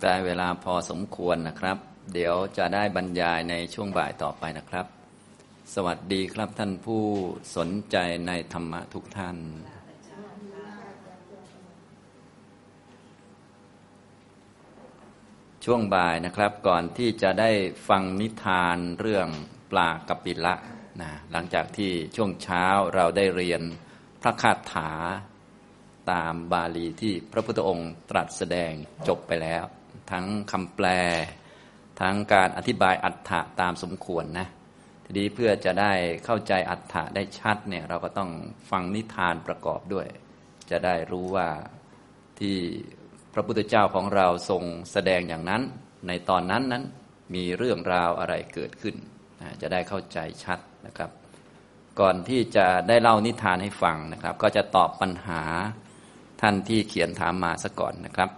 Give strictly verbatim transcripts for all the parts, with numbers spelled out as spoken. ได้เวลาพอสมควรนะครับเดี๋ยวจะได้บรรยายในช่วงบ่ายต่อไปนะครับสวัสดีครับท่านผู้สนใจในธรรมะทุกท่านช่วงบ่ายนะครับก่อนที่จะได้ฟังนิทานเรื่องปลากัปปิละนะหลังจากที่ช่วงเช้าเราได้เรียนพระคาถาตามบาลีที่พระพุทธองค์ตรัสแสดงจบไปแล้วทั้งคำแปลทั้งการอธิบายอรรถะตามสมควรนะทีนี้เพื่อจะได้เข้าใจอรรถะได้ชัดเนี่ยเราก็ต้องฟังนิทานประกอบด้วยจะได้รู้ว่าที่พระพุทธเจ้าของเราทรงแสดงอย่างนั้นในตอนนั้นนั้นมีเรื่องราวอะไรเกิดขึ้นจะได้เข้าใจชัดนะครับก่อนที่จะได้เล่านิทานให้ฟังนะครับก็จะตอบปัญหาท่านที่เขียนถามมาซะก่อนนะครับ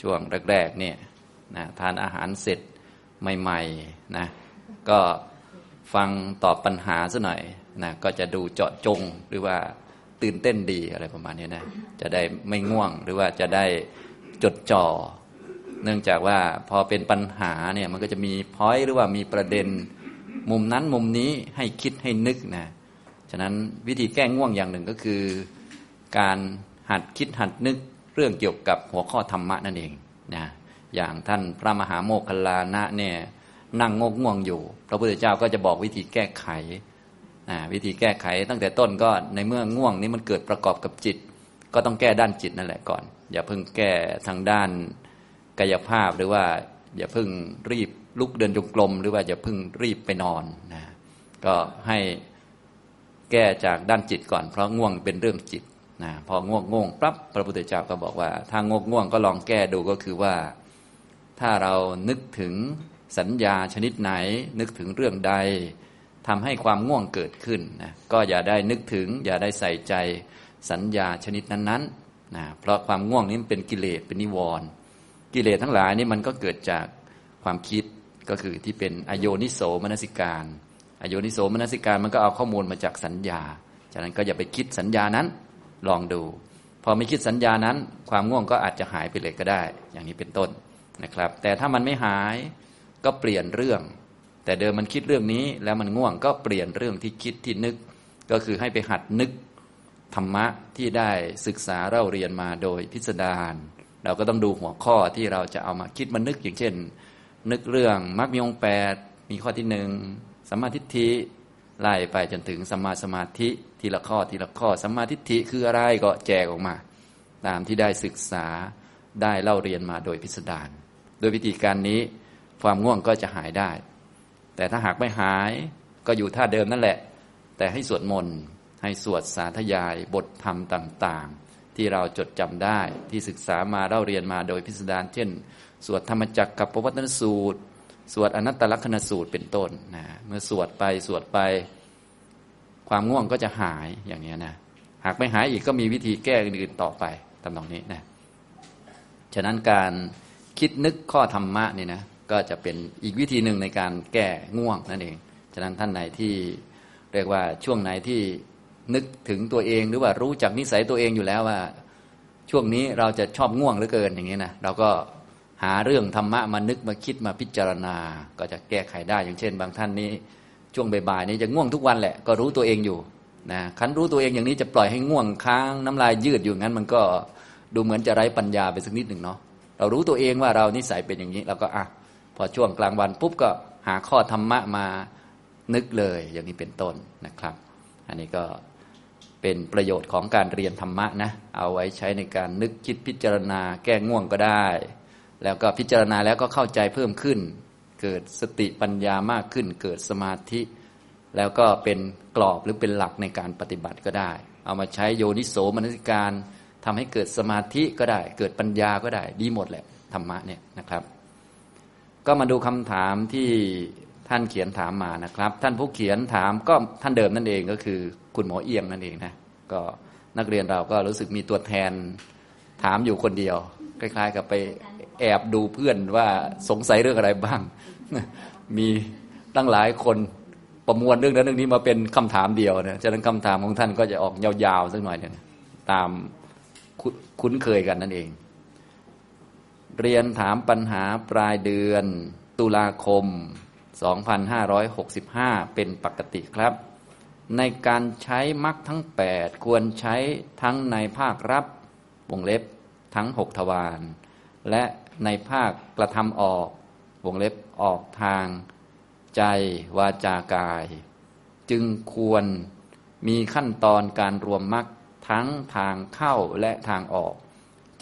ช่วงแรกๆเนี่ยนะทานอาหารเสร็จใหม่ๆนะก็ฟังตอบปัญหาซะหน่อยนะก็จะดูเจาะจงหรือว่าตื่นเต้นดีอะไรประมาณนี้นะจะได้ไม่ง่วงหรือว่าจะได้จดจ่อเนื่องจากว่าพอเป็นปัญหาเนี่ยมันก็จะมีพอยต์หรือว่ามีประเด็นมุมนั้นมุมนี้ให้คิดให้นึกนะฉะนั้นวิธีแก้ง่วงอย่างหนึ่งก็คือการหัดคิดหัดนึกเรื่องเกี่ยวกับหัวข้อธรรมะนั่นเองนะอย่างท่านพระมหาโมคคัลลานะเนี่ยนั่งงกง่วงอยู่พระพุทธเจ้าก็จะบอกวิธีแก้ไขนะวิธีแก้ไขตั้งแต่ต้นก็ในเมื่อง่วงนี้มันเกิดประกอบกับจิตก็ต้องแก้ด้านจิตนั่นแหละก่อนอย่าเพิ่งแก้ทางด้านกายภาพหรือว่าอย่าเพิ่งรีบลุกเดินจงกรมหรือว่าอย่าเพิ่งรีบไปนอนนะก็ให้แก้จากด้านจิตก่อนเพราะง่วงเป็นเรื่องจิตนะพอง่วงง่วงปั๊บพระพุทธเจ้าก็บอกว่าถ้าง่วงง่วงก็ลองแก้ดูก็คือว่าถ้าเรานึกถึงสัญญาชนิดไหนนึกถึงเรื่องใดทำให้ความง่วงเกิดขึ้นนะก็อย่าได้นึกถึงอย่าได้ใส่ใจสัญญาชนิดนั้นๆนะเพราะความง่วงนี้มันเป็นกิเลสเป็นนิวรณ์กิเลสทั้งหลายนี่มันก็เกิดจากความคิดก็คือที่เป็นอโยนิโสมนสิการอโยนิโสมนสิการมันก็เอาข้อมูลมาจากสัญญาฉะนั้นก็อย่าไปคิดสัญญานั้นลองดูพอไม่คิดสัญญานั้นความง่วงก็อาจจะหายไปเลยก็ได้อย่างนี้เป็นต้นนะครับแต่ถ้ามันไม่หายก็เปลี่ยนเรื่องแต่เดิมมันคิดเรื่องนี้แล้วมันง่วงก็เปลี่ยนเรื่องที่คิดที่นึกก็คือให้ไปหัดนึกธรรมะที่ได้ศึกษาเล่าเรียนมาโดยพิสดารเราก็ต้องดูหัวข้อที่เราจะเอามาคิดมานึกอย่างเช่นนึกเรื่องมรรคมีองค์แปดมีข้อที่หนึ่งสัมมาทิฏฐิไล่ไปจนถึงสัมมาสมาธิทีละข้อทีละข้อสัมมาทิฏฐิคืออะไรก็แจกออกมาตามที่ได้ศึกษาได้เล่าเรียนมาโดยพิสดารโดยวิธีการนี้ความง่วงก็จะหายได้แต่ถ้าหากไม่หายก็อยู่ท่าเดิมนั่นแหละแต่ให้สวดมนต์ให้สวดสาธยายบทธรรมต่างๆที่เราจดจำได้ที่ศึกษามาเล่าเรียนมาโดยพิสดารเช่นสวดธรรมจักรกับปวัตตนสูตรสวดอนัตตลักขณสูตรเป็นต้นนะเมื่อสวดไปสวดไปความง่วงก็จะหายอย่างนี้นะหากไม่หายอีกก็มีวิธีแก้อื่นๆต่อไปตามตรงนี้นะฉะนั้นการคิดนึกข้อธรรมะนี่นะก็จะเป็นอีกวิธีหนึ่งในการแก้ง่วงนั่นเองฉะนั้นท่านไหนที่เรียกว่าช่วงไหนที่นึกถึงตัวเองหรือว่ารู้จักนิสัยตัวเองอยู่แล้วว่าช่วงนี้เราจะชอบง่วงเหลือเกินอย่างนี้นะเราก็หาเรื่องธรรมะมานึกมาคิดมาพิจารณาก็จะแก้ไขได้อย่างเช่นบางท่านนี้ช่วงบ่ายๆนี้จะง่วงทุกวันแหละก็รู้ตัวเองอยู่นะคันรู้ตัวเองอย่างนี้จะปล่อยให้ง่วงค้างน้ำลายยืดอยู่งั้นมันก็ดูเหมือนจะไร้ปัญญาไปสักนิดหนึ่งเนาะเรารู้ตัวเองว่าเรานิสัยเป็นอย่างนี้เราก็อ่ะพอช่วงกลางวันปุ๊บก็หาข้อธรรมะมานึกเลยอย่างนี้เป็นต้นนะครับอันนี้ก็เป็นประโยชน์ของการเรียนธรรมะนะเอาไว้ใช้ในการนึกคิดพิจารณาแก้ง่วงก็ได้แล้วก็พิจารณาแล้วก็เข้าใจเพิ่มขึ้นเกิดสติปัญญามากขึ้นเกิดสมาธิแล้วก็เป็นกรอบหรือเป็นหลักในการปฏิบัติก็ได้เอามาใช้โยนิโสมนสิการทำให้เกิดสมาธิก็ได้เกิดปัญญาก็ได้ดีหมดแหละธรรมะเนี่ยนะครับก็มาดูคำถามที่ท่านเขียนถามมานะครับท่านผู้เขียนถามก็ท่านเดิมนั่นเองก็คือคุณหมอเอียงนั่นเองนะก็นักเรียนเราก็รู้สึกมีตัวแทนถามอยู่คนเดียวคล้ายๆกับไปแอบดูเพื่อนว่าสงสัยเรื่องอะไรบ้างมีตั้งหลายคนประมวลเรื่องนั้นเรื่องนี้มาเป็นคำถามเดียวนะฉะนั้นคำถามของท่านก็จะออกยาวๆสักหน่อยนึงตามคุ้นเคยกันนั่นเอง เรียนถามปัญหาปลายเดือนตุลาคมสองพันห้าร้อยหกสิบห้าเป็นปกติครับในการใช้มรรคทั้งแปดควรใช้ทั้งในภาครับวงเล็บทั้งหกทวารและในภาคกระทำออกวงเล็บออกทางใจวาจากายจึงควรมีขั้นตอนการรวมมรรคทั้งทางเข้าและทางออก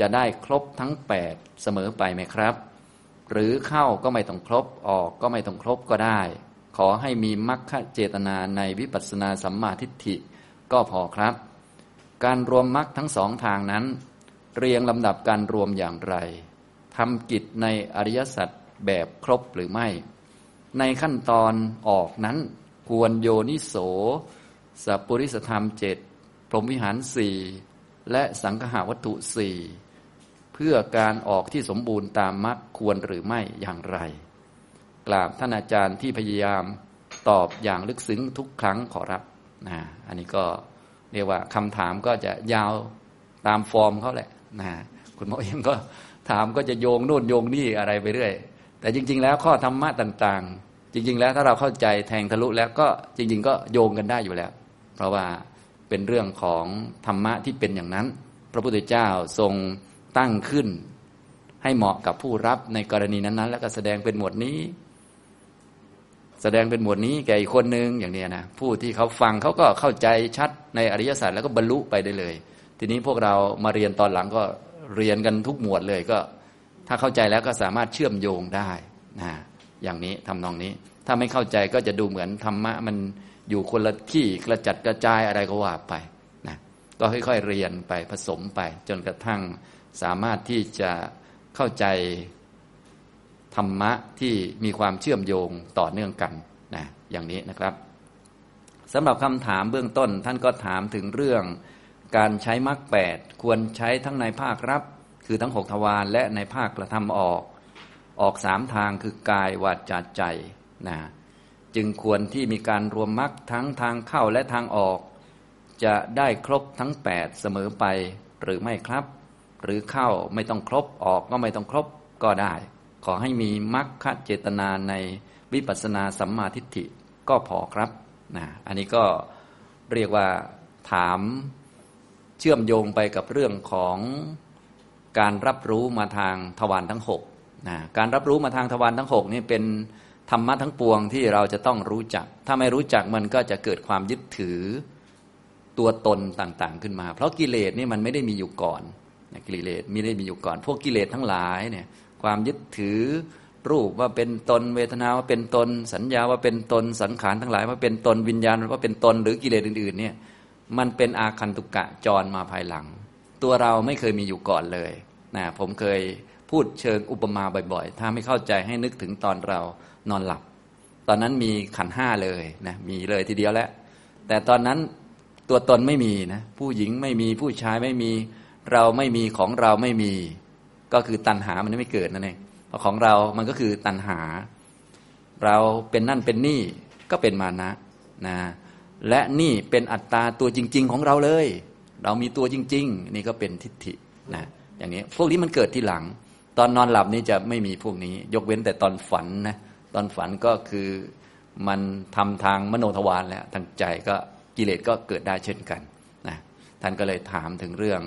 จะได้ครบทั้งแปดเสมอไปไหมครับหรือเข้าก็ไม่ต้องครบออกก็ไม่ต้องครบก็ได้ขอให้มีมรรคเจตนาในวิปัสสนาสัมมาทิฏฐิก็พอครับการรวมมรรคทั้งสองทางนั้นเรียงลำดับการรวมอย่างไรทำกิจในอริยสัจแบบครบหรือไม่ในขั้นตอนออกนั้นควรโยนิโสสัพพุริสธรรมเจ็ดพรหมวิหารสี่และสังคหวัตถุสี่เพื่อการออกที่สมบูรณ์ตามมรรคควรหรือไม่อย่างไรกราบท่านอาจารย์ที่พยายามตอบอย่างลึกซึ้งทุกครั้งขอรับนะอันนี้ก็เรียกว่าคำถามก็จะยาวตามฟอร์มเขาแหละนะคุณหมอเองก็ถามก็จะโยงโน่นโยงนี่อะไรไปเรื่อยแต่จริงๆแล้วข้อธรรมะต่างๆจริงๆแล้วถ้าเราเข้าใจแทงทะลุแล้วก็จริงๆก็โยงกันได้อยู่แล้วเพราะว่าเป็นเรื่องของธรรมะที่เป็นอย่างนั้นพระพุทธเจ้าทรงตั้งขึ้นให้เหมาะกับผู้รับในกรณีนั้นๆแล้วก็แสดงเป็นหมวดนี้แสดงเป็นหมวดนี้แก่อีกคนนึงอย่างนี้นะผู้ที่เขาฟังเขาก็เข้าใจชัดในอริยสัจแล้วก็บรรลุไปได้เลยทีนี้พวกเรามาเรียนตอนหลังก็เรียนกันทุกหมวดเลยก็ถ้าเข้าใจแล้วก็สามารถเชื่อมโยงได้นะอย่างนี้ทำนองนี้ถ้าไม่เข้าใจก็จะดูเหมือนธรรมะมันอยู่คนละที่กระจัดกระจายอะไรก็ว่าไปนะก็ค่อยๆเรียนไปผสมไปจนกระทั่งสามารถที่จะเข้าใจธรรมะที่มีความเชื่อมโยงต่อเนื่องกันนะอย่างนี้นะครับสำหรับคำถามเบื้องต้นท่านก็ถามถึงเรื่องการใช้มรรคแปดควรใช้ทั้งในภาครับคือทั้งหกทวารและในภาคกระทำออกออกสามทางคือกายวาจาใจนะจึงควรที่มีการรวมมรรคทั้งทางเข้าและทางออกจะได้ครบทั้งแปดเสมอไปหรือไม่ครับหรือเข้าไม่ต้องครบออกก็ไม่ต้องครบก็ได้ขอให้มีมรรคเจตนาในวิปัสสนาสัมมาทิฏฐิก็พอครับนะอันนี้ก็เรียกว่าถามเชื่อมโยงไปกับเรื่องของการรับรู้มาทางทวารทั้งหกนะการรับรู้มาทางทวารทั้งหกนี่เป็นธรรมะทั้งปวงที่เราจะต้องรู้จักถ้าไม่รู้จักมันก็จะเกิดความยึดถือตัวตนต่างๆขึ้นมาเพราะกิเลสนี่มันไม่ได้มีอยู่ก่อนกิเลสไม่ได้มีอยู่ก่อนพวกกิเลสทั้งหลายเนี่ยความยึดถือรูปว่าเป็นตนเวทนาว่าเป็นตนสัญญาว่าเป็นตนสังขารทั้งหลายว่าเป็นตนวิญญาณว่าเป็นตนหรือกิเลสอื่นๆเนี่ยมันเป็นอาคันตุกะจรมาภายหลังตัวเราไม่เคยมีอยู่ก่อนเลยนะผมเคยพูดเชิงอุปมาบ่อยๆถ้าไม่เข้าใจให้นึกถึงตอนเรานอนหลับตอนนั้นมีขันธ์ห้าเลยนะมีเลยทีเดียวแหละแต่ตอนนั้นตัวตนไม่มีนะผู้หญิงไม่มีผู้ชายไม่มีเราไม่มีของเราไม่มีก็คือตัณหามันไม่เกิดนั่นเองเพราะของเรามันก็คือตัณหาเราเป็นนั่นเป็นนี่ก็เป็นมานะนะและนี่เป็นอัตตาตัวจริงๆของเราเลยเรามีตัวจริงๆนี่ก็เป็นทิฏฐินะอย่างนี้พวกนี้มันเกิดทีหลังตอนนอนหลับนี่จะไม่มีพวกนี้ยกเว้นแต่ตอนฝันนะตอนฝันก็คือมันทำทางมโนทวารแล้วทางใจก็กิเลสก็เกิดได้เช่นกันนะท่านก็เลยถามถึงเรื่อง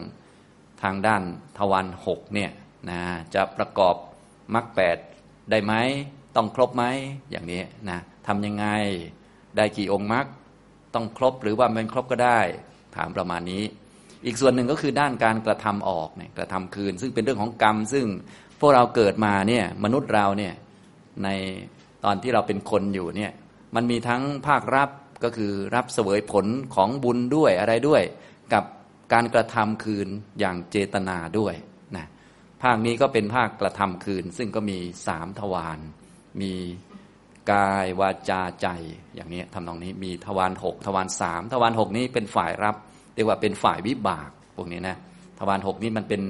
ทางด้านทวารหกเนี่ยนะจะประกอบมรรคแปดได้ไหมต้องครบไหมอย่างนี้นะทำยังไงได้กี่องค์มรรคต้องครบหรือว่าไม่ครบก็ได้ถามประมาณนี้อีกส่วนหนึ่งก็คือด้านการกระทำออกเนี่ยกระทำคืนซึ่งเป็นเรื่องของกรรมซึ่งพวกเราเกิดมาเนี่ยมนุษย์เราเนี่ยในตอนที่เราเป็นคนอยู่เนี่ยมันมีทั้งภาครับก็คือรับเสวยผลของบุญด้วยอะไรด้วยกับการกระทำคืนอย่างเจตนาด้วยนะภาคนี้ก็เป็นภาคกระทำคืนซึ่งก็มีสามทวารมีกายวาจาใจอย่างนี้ทำตรงนี้มีทวารหกทวารสามทวารหกนี้เป็นฝ่ายรับเรียกว่าเป็นฝ่ายวิบากพวกนี้นะทวารหกนี้มันเป็น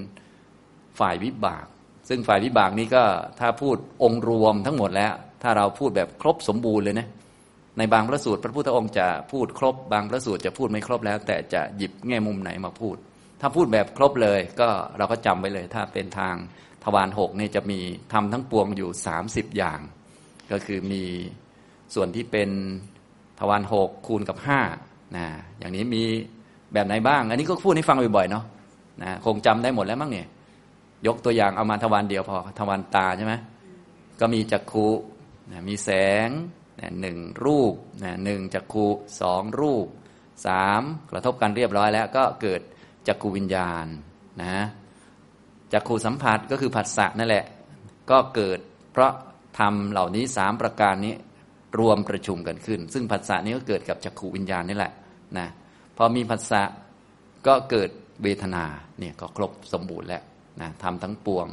ฝ่ายวิบากซึ่งฝ่ายวิบากนี้ก็ถ้าพูดองค์รวมทั้งหมดแล้วถ้าเราพูดแบบครบสมบูรณ์เลยนะในบางพระสูตรพระพุทธองค์จะพูดครบบางพระสูตรจะพูดไม่ครบแล้วแต่จะหยิบแง่มุมไหนมาพูดถ้าพูดแบบครบเลยก็เราก็จำไว้เลยถ้าเป็นทาง ทวารหกเนี่ยจะมีธรรมทั้งปวงอยู่สามสิบอย่างก็คือมีส่วนที่เป็นทวารหกคูณกับห้านะอย่างนี้มีแบบไหนบ้างอันนี้ก็พูดให้ฟังบ่อยๆเนาะนะคงจำได้หมดแล้วมั้งเนี่ยยกตัวอย่างเอามาทวารเดียวพอทวารตาใช่ไหมก็มีจักขุนะมีแสงนะหนึ่งรูปนะหนึ่งจักขุสองรูปสามกระทบกันเรียบร้อยแล้วก็เกิดจักขุวิญญาณนะจักขุสัมผัสก็คือผัสสะนั่นแหละก็เกิดเพราะธรรมเหล่านี้สามประการนี้รวมประชุมกันขึ้นซึ่งผัสสะนี้ก็เกิดกับจักขุวิญญาณนี่แหละนะพอมีผัสสะก็เกิดเวทนาเนี่ยก็ครบสมบูรณ์แล้วนะธรรมทั้งปวง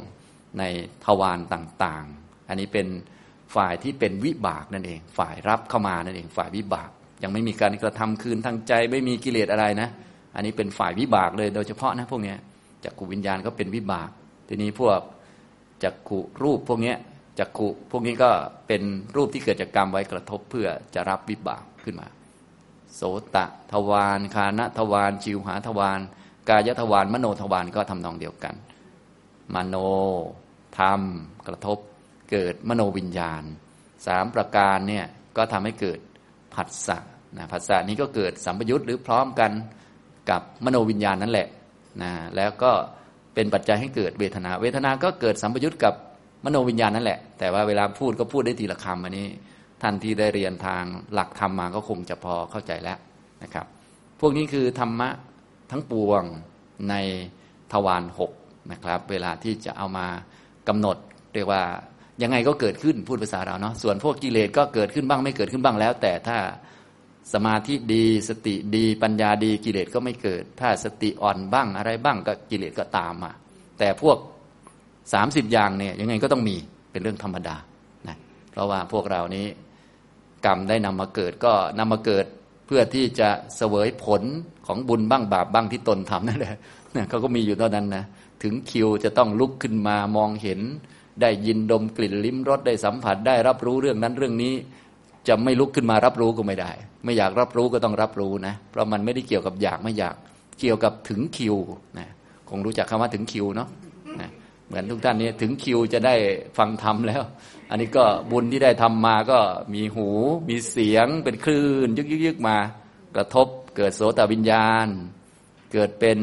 ในทวารต่างๆอันนี้เป็นฝ่ายที่เป็นวิบากนั่นเองฝ่ายรับเข้ามานั่นเองฝ่ายวิบากยังไม่มีการกระทำคืนทางใจไม่มีกิเลสอะไรนะอันนี้เป็นฝ่ายวิบากเลยโดยเฉพาะนะพวกเนี้ยจักขุวิญญาณก็เป็นวิบากทีนี้พวกจักขุรูปพวกเนี้ยจักขุพวกนี้ก็เป็นรูปที่เกิดจากกรรมไว้กระทบเพื่อจะรับวิบากขึ้นมาโสตะทวารคานทวารจิวหาทวารกายทวารมโนทวารก็ทำนองเดียวกันมโนธรรมกระทบเกิดมโนวิญญาณสามประการเนี่ยก็ทำให้เกิดผัสสะนะผัสสะนี้ก็เกิดสัมปยุตหรือพร้อมกันกับมโนวิญญาณนั่นแหละนะแล้วก็เป็นปัจจัยให้เกิดเวทนาเวทนาก็เกิดสัมปยุตกับมโนวิญญาณนั่นแหละแต่ว่าเวลาพูดก็พูดได้ทีละคำอันนี้ท่านที่ได้เรียนทางหลักธรรมมาก็คงจะพอเข้าใจแล้วนะครับพวกนี้คือธรรมะทั้งปวงในทวารหกนะครับเวลาที่จะเอามากำหนดเรียกว่ายังไงก็เกิดขึ้นพูดภาษาเราเนาะส่วนพวกกิเลสก็เกิดขึ้นบ้างไม่เกิดขึ้นบ้างแล้วแต่ถ้าสมาธิดีสติดีปัญญาดีกิเลสก็ไม่เกิดถ้าสติอ่อนบ้างอะไรบ้างก็กิเลสก็ตามมาแต่พวกสามสิบอย่างเนี่ยยังไงก็ต้องมีเป็นเรื่องธรรมดานะเพราะว่าพวกเรานี้กรรมได้นำมาเกิดก็นำมาเกิดเพื่อที่จะเสวยผลของบุญบ้างบาปบ้างที่ตนทำนั่นแหละเขาก็มีอยู่เท่านั้นนะถึงคิวจะต้องลุกขึ้นมามองเห็นได้ยินดมกลิ่นลิ้มรสได้สัมผัสได้รับรู้เรื่องนั้นเรื่องนี้จะไม่ลุกขึ้นมารับรู้ก็ไม่ได้ไม่อยากรับรู้ก็ต้องรับรู้นะเพราะมันไม่ได้เกี่ยวกับอยากไม่อยากเกี่ยวกับถึงคิวนะคงรู้จักคำว่าถึงคิวเนาะเหมือนทุกท่านนี้ถึงคิวจะได้ฟังธรรมแล้วอันนี้ก็บุญที่ได้ทำมาก็มีหูมีเสียงเป็นคลื่นยึกๆมากระทบเกิดโสตวิญญาณเกิดเป็น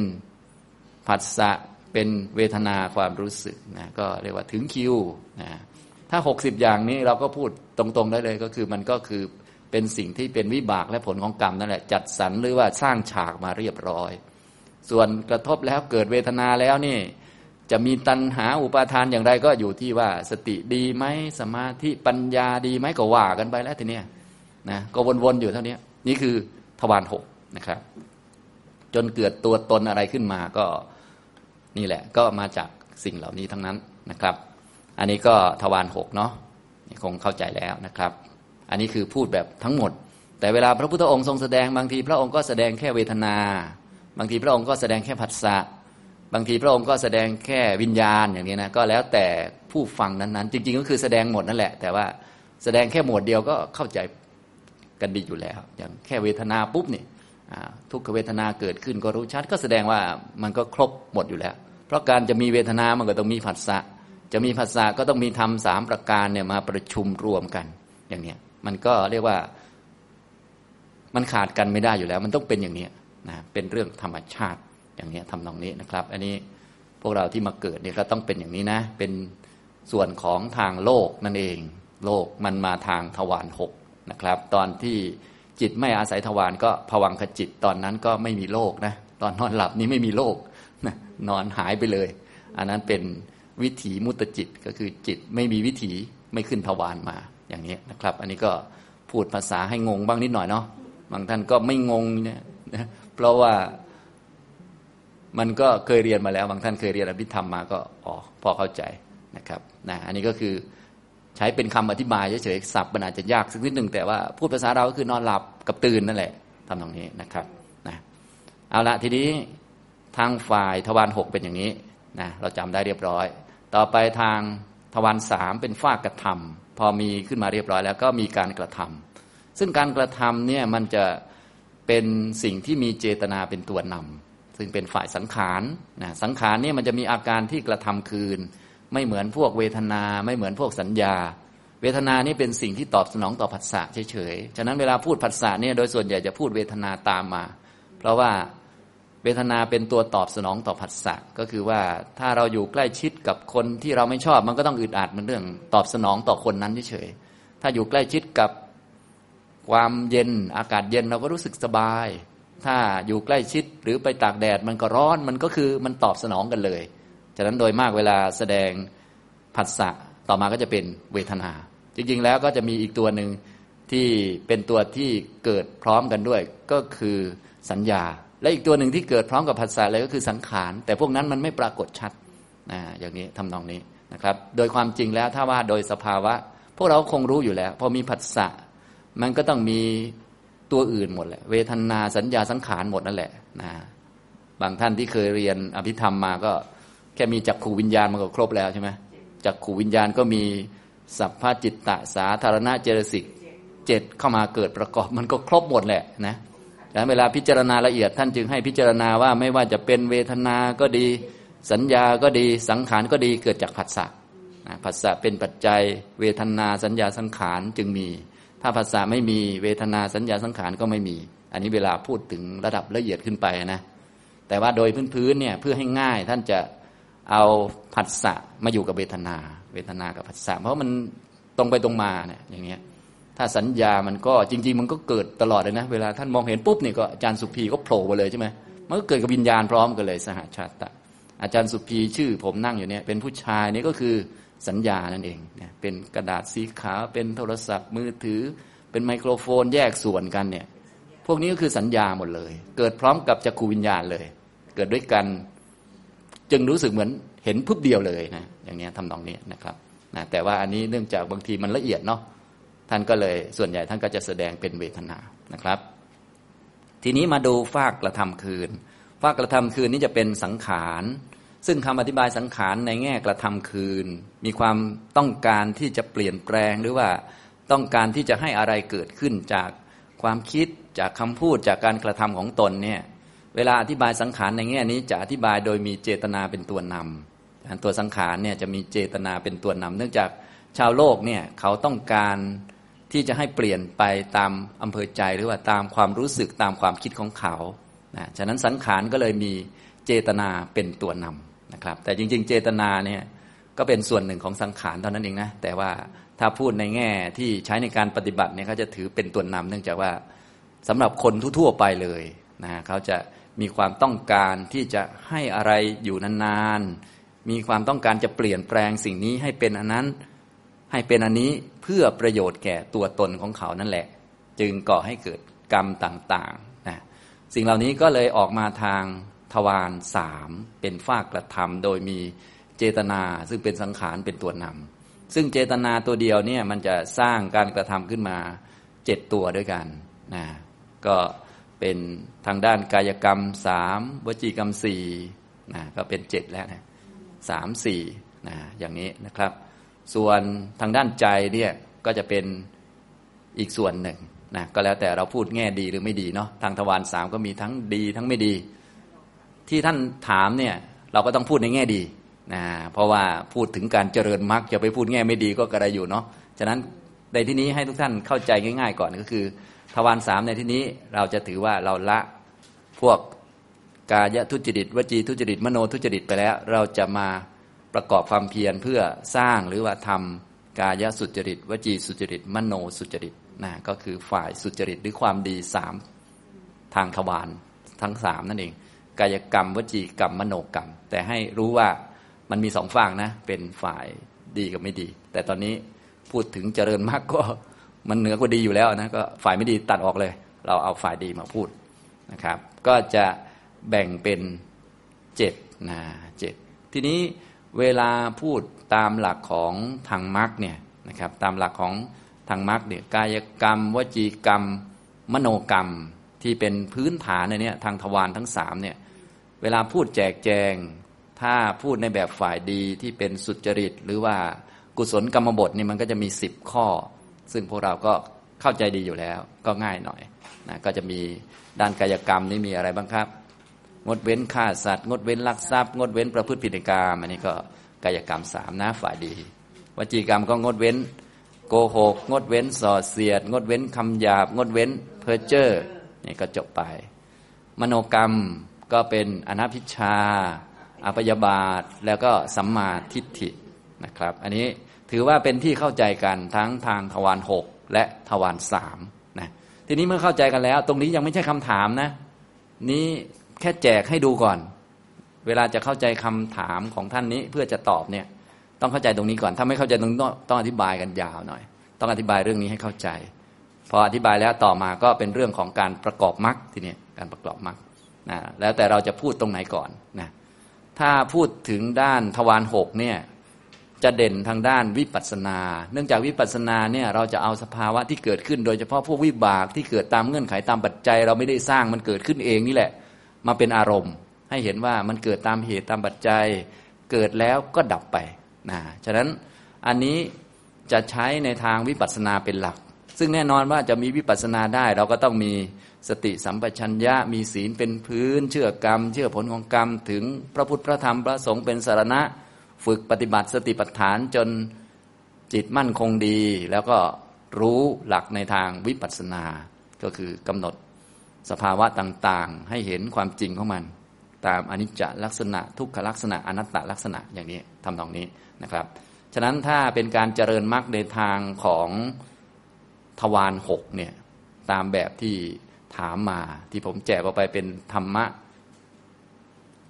ผัสสะเป็นเวทนาความรู้สึกนะก็เรียกว่าถึงคิวนะถ้าหกสิบอย่างนี้เราก็พูดตรงๆได้เลยก็คือมันก็คือเป็นสิ่งที่เป็นวิบากและผลของกรรมนั่นแหละจัดสรรหรือว่าสร้างฉากมาเรียบร้อยส่วนกระทบแล้วเกิดเวทนาแล้วนี่จะมีตัณหาอุปาทานอย่างไรก็อยู่ที่ว่าสติดีไหมสมาธิปัญญาดีไหมก็ว่ากันไปแล้วทีเนี้ยนะก็วนๆอยู่เท่านี้นี่คือทวารหกนะครับจนเกิดตัวตนอะไรขึ้นมาก็นี่แหละก็มาจากสิ่งเหล่านี้ทั้งนั้นนะครับอันนี้ก็ทวารหกเนาะคงเข้าใจแล้วนะครับอันนี้คือพูดแบบทั้งหมดแต่เวลาพระพุทธองค์ทรงแสดงบางทีพระองค์ก็แสดงแค่เวทนาบางทีพระองค์ก็แสดงแค่ผัสสะบางทีพระองค์ก็แสดงแค่วิญญาณอย่างนี้นะก็แล้วแต่ผู้ฟังนั้นๆจริงๆก็คือแสดงหมดนั่นแหละแต่ว่าแสดงแค่หมวดเดียวก็เข้าใจกันดีอยู่แล้วอย่างแค่เวทนาปุ๊บนี่ทุกขเวทนาเกิดขึ้นก็รู้ชัดก็แสดงว่ามันก็ครบหมดอยู่แล้วเพราะการจะมีเวทนามันก็ต้องมีผัสสะจะมีผัสสะก็ต้องมีธรรมสามประการเนี่ยมาประชุมรวมกันอย่างเนี้ยมันก็เรียกว่ามันขาดกันไม่ได้อยู่แล้วมันต้องเป็นอย่างเนี้ยนะเป็นเรื่องธรรมชาติอย่างนี้ทำนองนี้นะครับอันนี้พวกเราที่มาเกิดเนี่ยก็ต้องเป็นอย่างนี้นะเป็นส่วนของทางโลกนั่นเองโลกมันมาทางทวารหกนะครับตอนที่จิตไม่อาศัยทวารก็ภวังคจิตตอนนั้นก็ไม่มีโลกนะตอนนอนหลับนี้ไม่มีโลกนะนอนหายไปเลยอันนั้นเป็นวิถีมุตจิตก็คือจิตไม่มีวิถีไม่ขึ้นทวารมาอย่างนี้นะครับอันนี้ก็พูดภาษาให้งงบ้างนิดหน่อยเนาะบางท่านก็ไม่งงเนี่ยนะเพราะว่ามันก็เคยเรียนมาแล้วบางท่านเคยเรียนอภิธรรมมาก็อ๋อพอเข้าใจนะครับนะอันนี้ก็คือใช้เป็นคำอธิบายเฉยๆศัพท์มันอาจจะยากสักนิดนึงแต่ว่าพูดภาษาเราก็คือนอนหลับกับตื่นนั่นแหละทำตรงนี้นะครับนะเอาละทีนี้ทางฝ่ายทวารหกเป็นอย่างนี้นะเราจำได้เรียบร้อยต่อไปทางทวารสามเป็นฝ่ายกระทำพอมีขึ้นมาเรียบร้อยแล้วก็มีการกระทำซึ่งการกระทำเนี่ยมันจะเป็นสิ่งที่มีเจตนาเป็นตัวนำซึ่งเป็นฝ่ายสังขารนะสังขารเนี่ยมันจะมีอาการที่กระทำคืน ไม่เหมือนพวกเวทนาไม่เหมือนพวกสัญญาเวทนานี่เป็นสิ่งที่ตอบสนองต่อผัสสะเฉยๆฉะนั้นเวลาพูดผัสสะเนี่ยโดยส่วนใหญ่จะพูดเวทนาตามมาเพราะว่าเวทนาเป็นตัวตอบสนองต่อผัสสะก็คือว่าถ้าเราอยู่ใกล้ชิดกับคนที่เราไม่ชอบมันก็ต้องอึดอัดมันเรื่องตอบสนองต่อคนนั้นเฉยๆถ้าอยู่ใกล้ชิดกับความเย็นอากาศเย็นเราก็รู้สึกสบายถ้าอยู่ใกล้ชิดหรือไปตากแดดมันก็ร้อนมันก็คือมันตอบสนองกันเลยฉะนั้นโดยมากเวลาแสดงผัสสะต่อมาก็จะเป็นเวทนาจริงๆแล้วก็จะมีอีกตัวหนึ่งที่เป็นตัวที่เกิดพร้อมกันด้วยก็คือสัญญาและอีกตัวหนึ่งที่เกิดพร้อมกับผัสสะเลยก็คือสังขารแต่พวกนั้นมันไม่ปรากฏชัดนะอย่างนี้ทำนองนี้นะครับโดยความจริงแล้วถ้าว่าโดยสภาวะพวกเราคงรู้อยู่แล้วพอมีผัสสะมันก็ต้องมีตัวอื่นหมดแหละเวทนาสัญญาสังขารหมดนั่นแหละนะบางท่านที่เคยเรียนอภิธรรมมาก็แค่มีจักขุวิญญาณมันก็ครบแล้วใช่ไหมจักขุวิญญาณก็มีสัพพจิตตะสาธารณเจตสิกเจ็ดเข้ามาเกิดประกอบมันก็ครบหมดแหละนะแล้วเวลาพิจารณาละเอียดท่านจึงให้พิจารณาว่าไม่ว่าจะเป็นเวทนาก็ดีสัญญาก็ดีสังขารก็ดีเกิดจากผัสสะนะผัสสะเป็นปัจจัยเวทนาสัญญาสังขารจึงมีถ้าผัสสะไม่มีเวทนาสัญญาสังขารก็ไม่มีอันนี้เวลาพูดถึงระดับละเอียดขึ้นไปนะแต่ว่าโดยพื้นๆเนี่ยเพื่อให้ง่ายท่านจะเอาผัสสะมาอยู่กับเวทนาเวทนากับผัสสะเพราะมันตรงไปตรงมาเนี่ยอย่างเงี้ยถ้าสัญญามันก็จริงๆมันก็เกิดตลอดเลยนะเวลาท่านมองเห็นปุ๊บนี่ก็อาจารย์สุภีก็โผล่มาเลยใช่ไหมมันก็เกิดกับวิญญาณพร้อมกันเลยสหชาตะอาจารย์สุภีชื่อผมนั่งอยู่เนี่ยเป็นผู้ชายนี่ก็คือสัญญานั่นเองเนี่ยเป็นกระดาษสีขาวเป็นโทรศัพท์มือถือเป็นไมโครโฟนแยกส่วนกันเนี่ยพวกนี้ก็คือสัญญาหมดเลยเกิดพร้อมกับจักขุวิญญาณเลยเกิดด้วยกันจึงรู้สึกเหมือนเห็นปุ๊บเดียวเลยนะอย่างนี้ทำนองนี้นะครับนะแต่ว่าอันนี้เนื่องจากบางทีมันละเอียดเนาะท่านก็เลยส่วนใหญ่ท่านก็จะแสดงเป็นเวทนานะครับทีนี้มาดูฟากกระทำคืนฟากกระทำคืนนี้จะเป็นสังขารซึ่งคำอธิบายสังขารในแง่กระทำคืนมีความต้องการที่จะเปลี่ยนแปลงหรือว่าต้องการที่จะให้อะไรเกิดขึ้นจากความคิดจากคำพูดจากการกระทำของตนเนี่ยเวลาอธิบายสังขารในแง่นี้จะอธิบายโดยมีเจตนาเป็นตัวนำตัวสังขารเนี่ยจะมีเจตนาเป็นตัวนำเนื่องจากชาวโลกเนี่ยเขาต้องการที่จะให้เปลี่ยนไปตามอำเภอใจหรือว่าตามความรู้สึกตามความคิดของเขานะฉะนั้นสังขารก็เลยมีเจตนาเป็นตัวนำนะครับแต่จริงๆเจตนาเนี่ยก็เป็นส่วนหนึ่งของสังขารเท่านั้นเองนะแต่ว่าถ้าพูดในแง่ที่ใช้ในการปฏิบัติเนี่ยเขาจะถือเป็นตัวนำเนื่องจากว่าสำหรับคนทั่วๆไปเลยนะเขาจะมีความต้องการที่จะให้อะไรอยู่นานๆมีความต้องการจะเปลี่ยนแปลงสิ่งนี้ให้เป็นอันนั้นให้เป็นอันนี้เพื่อประโยชน์แก่ตัวตนของเขานั่นแหละจึงก่อให้เกิดกรรมต่างๆนะสิ่งเหล่านี้ก็เลยออกมาทางทวารสามเป็นฟากกระทำโดยมีเจตนาซึ่งเป็นสังขารเป็นตัวนำซึ่งเจตนาตัวเดียวเนี่ยมันจะสร้างการกระทำขึ้นมาเจ็ดตัวด้วยกันนะก็เป็นทางด้านกายกรรมสามวจีกรรมสี่นะก็เป็นเจ็ดแล้วนะสามสี่นะอย่างนี้นะครับส่วนทางด้านใจเนี่ยก็จะเป็นอีกส่วนหนึ่งนะก็แล้วแต่เราพูดแง่ดีหรือไม่ดีเนาะทางทวารสามก็มีทั้งดีทั้งไม่ดีที่ท่านถามเนี่ยเราก็ต้องพูดในแง่ดีนะเพราะว่าพูดถึงการเจริญมรรคจะไปพูดแง่ไม่ดีก็กระไรอยู่เนาะฉะนั้นในที่นี้ให้ทุกท่านเข้าใจง่ายๆก่อนก็คือทวารสามในที่นี้เราจะถือว่าเราละพวกกายทุจริตวจีทุจริตมโนทุจริตไปแล้วเราจะมาประกอบความเพียรเพื่อสร้างหรือว่าทำกายสุจริตวจีสุจริตมโนสุจริตนะก็คือฝ่ายสุจริตหรือความดีสามทางทวารทั้งสามนั่นเองกายกรรมวจีกรรมมโนกรรมแต่ให้รู้ว่ามันมีสองฝั่งนะเป็นฝ่ายดีกับไม่ดีแต่ตอนนี้พูดถึงเจริญมากก็มันเหนือกว่าดีอยู่แล้วนะก็ฝ่ายไม่ดีตัดออกเลยเราเอาฝ่ายดีมาพูดนะครับก็จะแบ่งเป็นเจ็ดนะเจ็ดทีนี้เวลาพูดตามหลักของทางมรรคเนี่ยนะครับตามหลักของทางมรรคเนี่ยกายกรรมวจีกรรมมโนกรรมที่เป็นพื้นฐานในเนี่ยทางทวารทั้งสามเนี่ยเวลาพูดแจกแจงถ้าพูดในแบบฝ่ายดีที่เป็นสุจริตหรือว่ากุศลกรรมบทนี่มันก็จะมีสิบข้อซึ่งพวกเราก็เข้าใจดีอยู่แล้วก็ง่ายหน่อยนะก็จะมีด้านกายกรรมนี่มีอะไรบ้างครับงดเว้นฆ่าสัตว์งดเว้นลักทรัพย์งดเว้นประพฤติผิดในกามอันนี้ก็ กายกรรมสามนะฝ่ายดีวจีกรรมก็งดเว้นโกหกงดเว้นส่อเสียดงดเว้นคำหยาบงดเว้นเพ้อเจ้อนี่ก็จบไปมโนกรรมก็เป็นอนัพพิชชาอัปยาบาทแล้วก็สัมมาทิฏฐินะครับอันนี้ถือว่าเป็นที่เข้าใจกันทั้งทางทวารหกและทวารสามนะทีนี้เมื่อเข้าใจกันแล้วตรงนี้ยังไม่ใช่คำถามนะนี้แค่แจกให้ดูก่อนเวลาจะเข้าใจคำถามของท่านนี้เพื่อจะตอบเนี่ยต้องเข้าใจตรงนี้ก่อนถ้าไม่เข้าใจตรงนี้ต้องอธิบายกันยาวหน่อยต้องอธิบายเรื่องนี้ให้เข้าใจพออธิบายแล้วต่อมาก็เป็นเรื่องของการประกอบมรรคทีนี้การประกอบมรรคนะแล้วแต่เราจะพูดตรงไหนก่อนนะถ้าพูดถึงด้านทวารหกเนี่ยจะเด่นทางด้านวิปัสสนาเนื่องจากวิปัสสนาเนี่ยเราจะเอาสภาวะที่เกิดขึ้นโดยเฉพาะพวกวิบากที่เกิดตามเงื่อนไขตามปัจจัยเราไม่ได้สร้างมันเกิดขึ้นเองนี่แหละมาเป็นอารมณ์ให้เห็นว่ามันเกิดตามเหตุตามปัจจัยเกิดแล้วก็ดับไปนะฉะนั้นอันนี้จะใช้ในทางวิปัสสนาเป็นหลักซึ่งแน่นอนว่าจะมีวิปัสสนาได้เราก็ต้องมีสติสัมปชัญญะมีศีลเป็นพื้นเชื่อกรรมเชื่อผลของกรรมถึงพระพุทธพระธรรมพระสงฆ์เป็นสรณะฝึกปฏิบัติสติปัฏฐานจนจิตมั่นคงดีแล้วก็รู้หลักในทางวิปัสสนาก็คือกำหนดสภาวะต่างๆให้เห็นความจริงของมันตามอนิจจลักษณะทุกขลักษณะอนัตตลักษณะอย่างนี้ทำตรงนี้นะครับฉะนั้นถ้าเป็นการเจริญมรรคในทางของทวารหกเนี่ยตามแบบที่ถามมาที่ผมแจกออกไปเป็นธรรมะ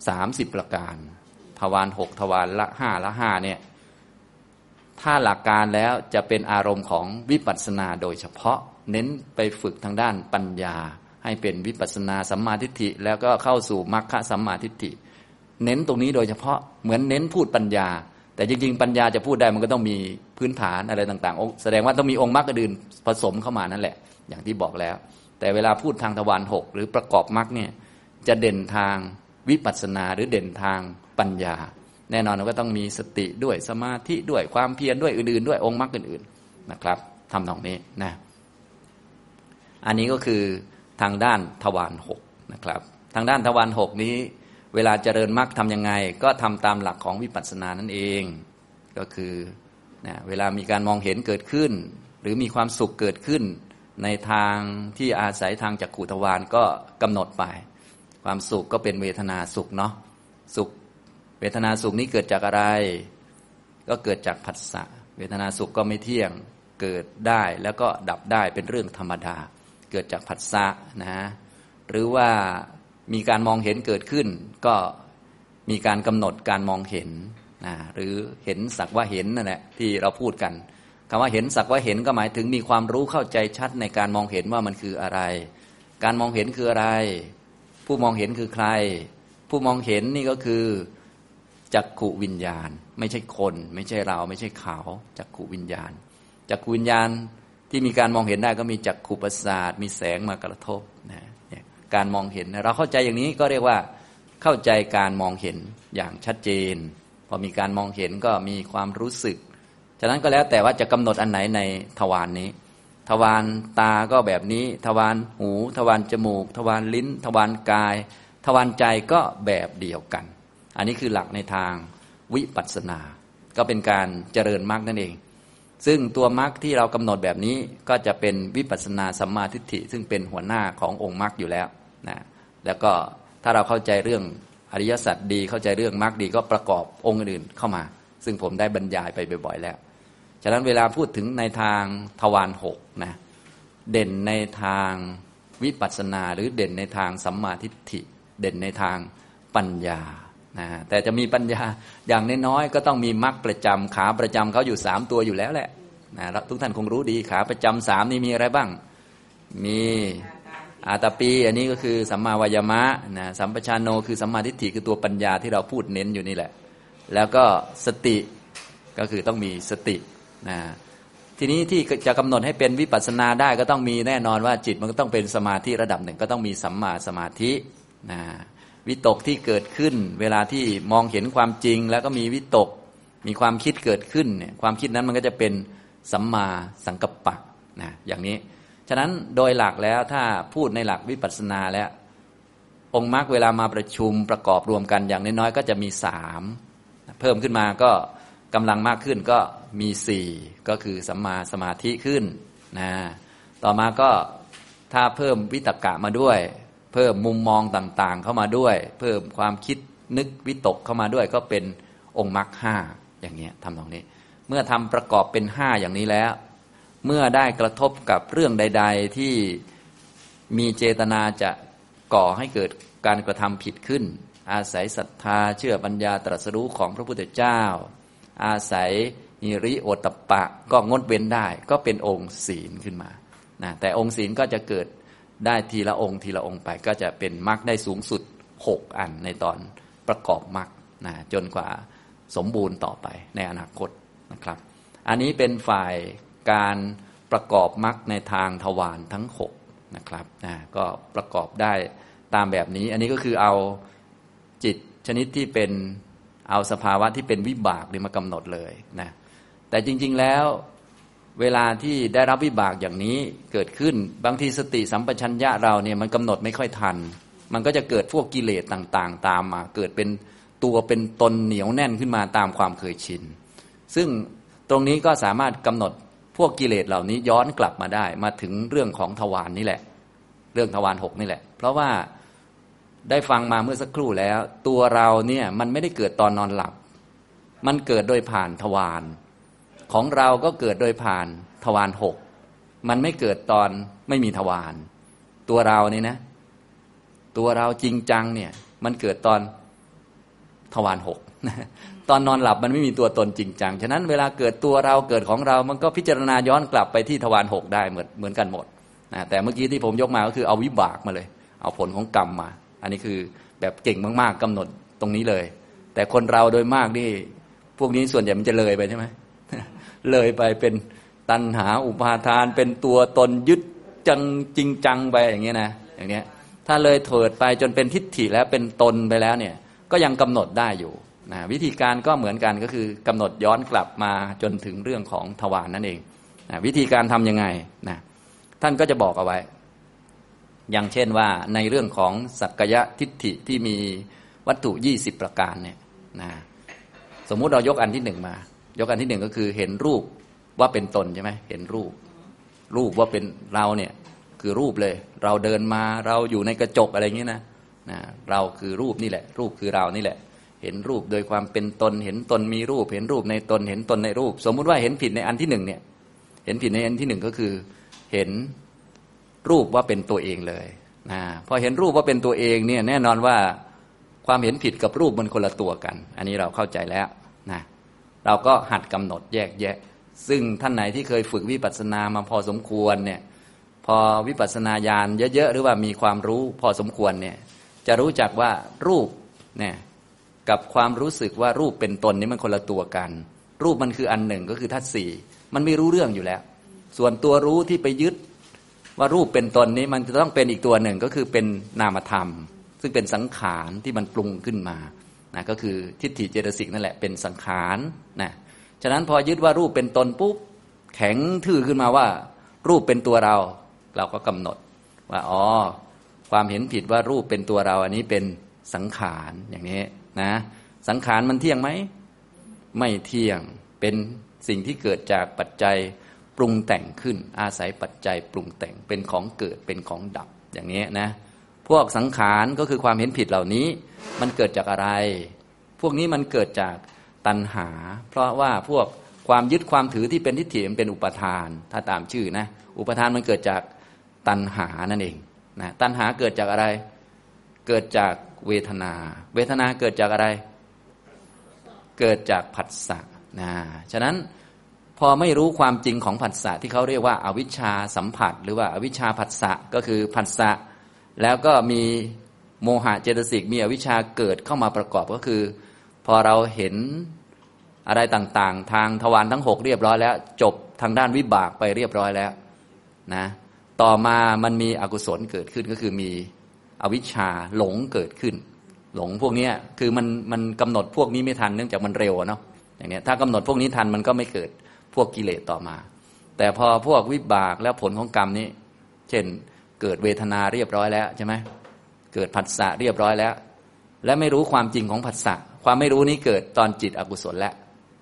สามสิบประการทวารหกทวารละห้าละห้าเนี่ยถ้าหลักการแล้วจะเป็นอารมณ์ของวิปัสสนาโดยเฉพาะเน้นไปฝึกทางด้านปัญญาให้เป็นวิปัสสนาสัมมาทิฏฐิแล้วก็เข้าสู่มรรคสัมมาทิฏฐิเน้นตรงนี้โดยเฉพาะเหมือนเน้นพูดปัญญาแต่จริงๆปัญญาจะพูดได้มันก็ต้องมีพื้นฐานอะไรต่างๆแสดงว่าต้องมีองค์มรรคอื่นผสมเข้ามานั่นแหละอย่างที่บอกแล้วแต่เวลาพูดทางทวารหกหรือประกอบมรรคเนี่ยจะเด่นทางวิปัสสนาหรือเด่นทางปัญญาแน่นอนว่าต้องมีสติด้วยสมาธิด้วยความเพียรด้วยอื่นๆด้วยองค์มรรคอื่นๆนะครับทำตรงนี้นะอันนี้ก็คือทางด้านทวารหกนะครับทางด้านทวารหกนี้เวลาเจริญมรรคทำยังไงก็ทำตามหลักของวิปัสสนานั่นเองก็คือนะเวลามีการมองเห็นเกิดขึ้นหรือมีความสุขเกิดขึ้นในทางที่อาศัยทางจักขุทวารก็กำหนดไปความสุขก็เป็นเวทนาสุขเนาะสุขเวทนาสุขนี้เกิดจากอะไรก็เกิดจากผัสสะเวทนาสุขก็ไม่เที่ยงเกิดได้แล้วก็ดับได้เป็นเรื่องธรรมดาเกิดจากผัสสะนะหรือว่ามีการมองเห็นเกิดขึ้นก็มีการกำหนดการมองเห็นนะหรือเห็นสักว่าเห็นนั่นแหละที่เราพูดกันคำว่าเห็นสักว่าเห็นก็หมายถึงมีความรู้เข้าใจชัดในการมองเห็นว่ามันคืออะไรการมองเห็นคืออะไรผู้มองเห็นคือใครผู้มองเห็นนี่ก็คือจักขุวิญญาณไม่ใช่คนไม่ใช่เราไม่ใช่เขาจักขุวิญญาณจักขุวิญญาณที่มีการมองเห็นได้ก็มีจักขุประสาทมีแสงมากระทบนะการมองเห็นเราเข้าใจอย่างนี้ก็เรียกว่าเข้าใจการมองเห็นอย่างชัดเจนพอมีการมองเห็นก็มีความรู้สึกฉะนั้นก็แล้วแต่ว่าจะกำหนดอันไหนในทวารนี้ทวารตาก็แบบนี้ทวารหูทวารจมูกทวารลิ้นทวารกายทวารใจก็แบบเดียวกันอันนี้คือหลักในทางวิปัสสนาก็เป็นการเจริญมรรคนั่นเองซึ่งตัวมรรคที่เรากำหนดแบบนี้ก็จะเป็นวิปัสสนาสัมมาทิฏฐิซึ่งเป็นหัวหน้าขององค์มรรคอยู่แล้วนะแล้วก็ถ้าเราเข้าใจเรื่องอริยสัจดีเข้าใจเรื่องมรรคดีก็ประกอบองค์อื่นเข้ามาซึ่งผมได้บรรยายไปบ่อยๆแล้วฉะนั้นเวลาพูดถึงในทางทวารหกนะเด่นในทางวิปัสสนาหรือเด่นในทางสัมมาทิฏฐิเด่นในทางปัญญานะแต่จะมีปัญญาอย่างน้อยๆก็ต้องมีมรรคประจำขาประจำเขาอยู่สามตัวอยู่แล้วแหละนะทุกท่านคงรู้ดีขาประจำสามนี่มีอะไรบ้างมีอาตาปีอันนี้ก็คือสัมมาวายามะนะสัมปชัญโญคือสัมมาทิฏฐิคือตัวปัญญาที่เราพูดเน้นอยู่นี่แหละแล้วก็สติก็คือต้องมีสตินะทีนี้ที่จะกำหนดให้เป็นวิปัสสนาได้ก็ต้องมีแน่นอนว่าจิตมันก็ต้องเป็นสมาธิระดับหนึ่งก็ต้องมีสัมมาสมาธินะวิตกที่เกิดขึ้นเวลาที่มองเห็นความจริงแล้วก็มีวิตกมีความคิดเกิดขึ้นเนี่ยความคิดนั้นมันก็จะเป็นสัมมาสังกัปปะนะอย่างนี้ฉะนั้นโดยหลักแล้วถ้าพูดในหลักวิปัสสนาแล้วองค์มรรคเวลามาประชุมประกอบรวมกันอย่างน้อยๆก็จะมีสาม เพิ่มขึ้นมาก็กำลังมากขึ้นก็มีสี่ก็คือสัมมาสมาธิขึ้นนะต่อมาก็ถ้าเพิ่มวิตกะมาด้วยเพิ่มมุมมองต่างๆเข้ามาด้วยเพิ่มความคิดนึกวิตกเข้ามาด้วยก็เป็นองค์มรรคห้าอย่างนี้ทำตรงนี้เมื่อทำประกอบเป็นห้าอย่างนี้แล้วเมื่อได้กระทบกับเรื่องใดๆที่มีเจตนาจะก่อให้เกิดการกระทำผิดขึ้นอาศัยศรัทธาเชื่อปัญญาตรัสรู้ของพระพุทธเจ้าอาศัยหิริโอตตัปปะก็งดเว้นได้ก็เป็นองค์ศีลขึ้นมานะแต่องค์ศีลก็จะเกิดได้ทีละองค์ทีละองค์ไปก็จะเป็นมรรคได้สูงสุดหกอันในตอนประกอบมรรคนะจนกว่าสมบูรณ์ต่อไปในอนาคตนะครับอันนี้เป็นฝ่ายการประกอบมรรคในทางทวารทั้งหกนะครับนะก็ประกอบได้ตามแบบนี้อันนี้ก็คือเอาจิตชนิดที่เป็นเอาสภาวะที่เป็นวิบากนี่มากำหนดเลยนะแต่จริงๆแล้วเวลาที่ได้รับวิบากอย่างนี้เกิดขึ้นบางทีสติสัมปชัญญะเราเนี่ยมันกำหนดไม่ค่อยทันมันก็จะเกิดพวกกิเลสต่างๆตามมาเกิดเป็นตัวเป็นตนเหนียวแน่นขึ้นมาตามความเคยชินซึ่งตรงนี้ก็สามารถกำหนดพวกกิเลสเหล่านี้ย้อนกลับมาได้มาถึงเรื่องของทวารนี่แหละเรื่องทวารหกนี่แหละเพราะว่าได้ฟังมาเมื่อสักครู่แล้วตัวเราเนี่ยมันไม่ได้เกิดตอนนอนหลับมันเกิดโดยผ่านทวารของเราก็เกิดโดยผ่านทวารหกมันไม่เกิดตอนไม่มีทวารตัวเรานี่นะตัวเราจริงจังเนี่ยมันเกิดตอนทวารหกตอนนอนหลับมันไม่มีตัวตนจริงจังฉะนั้นเวลาเกิดตัวเราเกิดของเรามันก็พิจารณาย้อนกลับไปที่ทวารหกได้เหมือนเหมือนกันหมดนะแต่เมื่อกี้ที่ผมยกมาก็คือเอาวิบากมาเลยเอาผลของกรรมมาอันนี้คือแบบเก่งมากๆกำหนดตรงนี้เลยแต่คนเราโดยมากนี่พวกนี้ส่วนใหญ่มันจะเลยไปใช่ไหมเลยไปเป็นตัณหาอุปาทานเป็นตัวตนยึดจังจริงจังไปอย่างเงี้ยนะอย่างเนี้ยถ้าเลยเถิดไปจนเป็นทิฏฐิแล้วเป็นตนไปแล้วเนี่ยก็ยังกำหนดได้อยู่นะวิธีการก็เหมือนกันก็คือกำหนดย้อนกลับมาจนถึงเรื่องของทวาร น, นั่นเองนะวิธีการทำยังไงนะท่านก็จะบอกเอาไว้อย่างเช่นว่าในเรื่องของสักกายทิฏฐิที่มีวัตถุยี่สิบประการเนี่ยนะสมมุติเรายกอันที่หนึ่งมายกอันที่หนึ่งก็คือเห็นรูปว่าเป็นตนใช่ไหมเห็นรูปรูปว่าเป็นเราเนี่ยคือรูปเลยเราเดินมาเราอยู่ในกระจกอะไรอย่างนี้นะนะเราคือรูปนี่แหละรูปคือเรานี่แหละเห็นรูปโดยความเป็นตนเห็นตนมีรูปเห็นรูปในตนเห็นตนในรูปสมมุติว่าเห็นผิดในอันที่หนึ่งเนี่ยเห็นผิดในอันที่หนึ่งก็คือเห็นรูปว่าเป็นตัวเองเลยนะพอเห็นรูปว่าเป็นตัวเองเนี่ยแน่นอนว่าความเห็นผิดกับรูปมันคนละตัวกันอันนี้เราเข้าใจแล้วนะเราก็หัดกำหนดแยกแยะซึ่งท่านไหนที่เคยฝึกวิปัสสนามาพอสมควรเนี่ยพอวิปัสสนาญาณเยอะๆหรือว่ามีความรู้พอสมควรเนี่ยจะรู้จักว่ารูปเนี่ยกับความรู้สึกว่ารูปเป็นตนนี่มันคนละตัวกันรูปมันคืออันหนึ่งก็คือธาตุสี่มันไม่รู้เรื่องอยู่แล้วส่วนตัวรู้ที่ไปยึดว่ารูปเป็นตนนี้มันจะต้องเป็นอีกตัวหนึ่งก็คือเป็นนามธรรมซึ่งเป็นสังขารที่มันปรุงขึ้นมานะก็คือทิฏฐิเจตสิกนั่นแหละเป็นสังขารนะฉะนั้นพอยึดว่ารูปเป็นตนปุ๊บแข็งทื่อขึ้นมาว่ารูปเป็นตัวเราเราก็กำหนดว่าอ๋อความเห็นผิดว่ารูปเป็นตัวเราอันนี้เป็นสังขารอย่างนี้นะสังขารมันเที่ยงไหมไม่เที่ยงเป็นสิ่งที่เกิดจากปัจจัยปรุงแต่งขึ้นอาศัยปัจจัยปรุงแต่งเป็นของเกิดเป็นของดับอย่างนี้นะพวกสังขารก็คือความเห็นผิดเหล่านี้มันเกิดจากอะไรพวกนี้มันเกิดจากตัณหาเพราะว่าพวกความยึดความถือที่เป็นทิฏฐิมันเป็นอุปทานถ้าตามชื่อนะอุปทานมันเกิดจากตัณหานั่นเองนะตัณหาเกิดจากอะไรเกิดจากเวทนาเวทนาเกิดจากอะไรเกิดจากผัสสะนะฉะนั้นพอไม่รู้ความจริงของผัสสะที่เขาเรียกว่าอวิชชาสัมผัสหรือว่าอวิชชาผัสสะก็คือผัสสะแล้วก็มีโมหะเจตสิกมีอวิชชาเกิดเข้ามาประกอบก็คือพอเราเห็นอะไรต่างๆทางทวารทั้งหกเรียบร้อยแล้วจบทางด้านวิบากไปเรียบร้อยแล้วนะต่อมามันมีอกุศลเกิดขึ้นก็คือมีอวิชชาหลงเกิดขึ้นหลงพวกนี้คือมันมันกำหนดพวกนี้ไม่ทันเนื่องจากมันเร็วเนาะอย่างเนี้ยถ้ากำหนดพวกนี้ทันมันก็ไม่เกิดพวกกิเลสต่อมาแต่พอพวกวิบากแล้วผลของกรรมนี้เช่นเกิดเวทนาเรียบร้อยแล้วใช่ไหมเกิดผัสสะเรียบร้อยแล้วและไม่รู้ความจริงของผัสสะ ความไม่รู้นี้เกิดตอนจิตอกุศลและ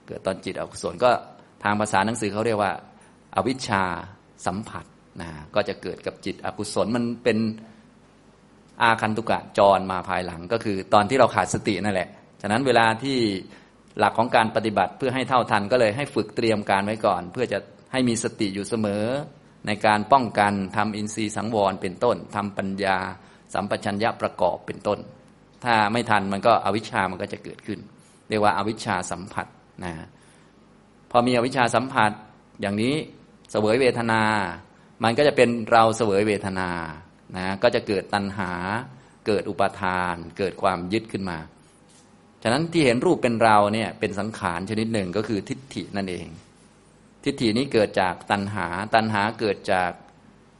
เกิดตอนจิตอกุศลก็ทางภาษาหนังสือเขาเรียกว่าอวิชชาสัมผัสนะก็จะเกิดกับจิตอกุศลมันเป็นอาคันตุกะจรมาภายหลังก็คือตอนที่เราขาดสตินั่นแหละฉะนั้นเวลาที่หลักของการปฏิบัติเพื่อให้เท่าทันก็เลยให้ฝึกเตรียมการไว้ก่อนเพื่อจะให้มีสติอยู่เสมอในการป้องกันทำอินทรีย์สังวรเป็นต้นทำปัญญาสัมปชัญญะประกอบเป็นต้นถ้าไม่ทันมันก็อวิชชามันก็จะเกิดขึ้นเรียกว่าอวิชชาสัมผัสนะพอมีอวิชชาสัมผัสอย่างนี้เสวยเวทนามันก็จะเป็นเราเสวยเวทนานะก็จะเกิดตัณหาเกิดอุปาทานเกิดความยึดขึ้นมาฉะนั้นที่เห็นรูปเป็นเราเนี่ยเป็นสังขารชนิดหนึ่งก็คือทิฏฐินั่นเองทิฏฐินี้เกิดจากตัณหาตัณหาเกิดจาก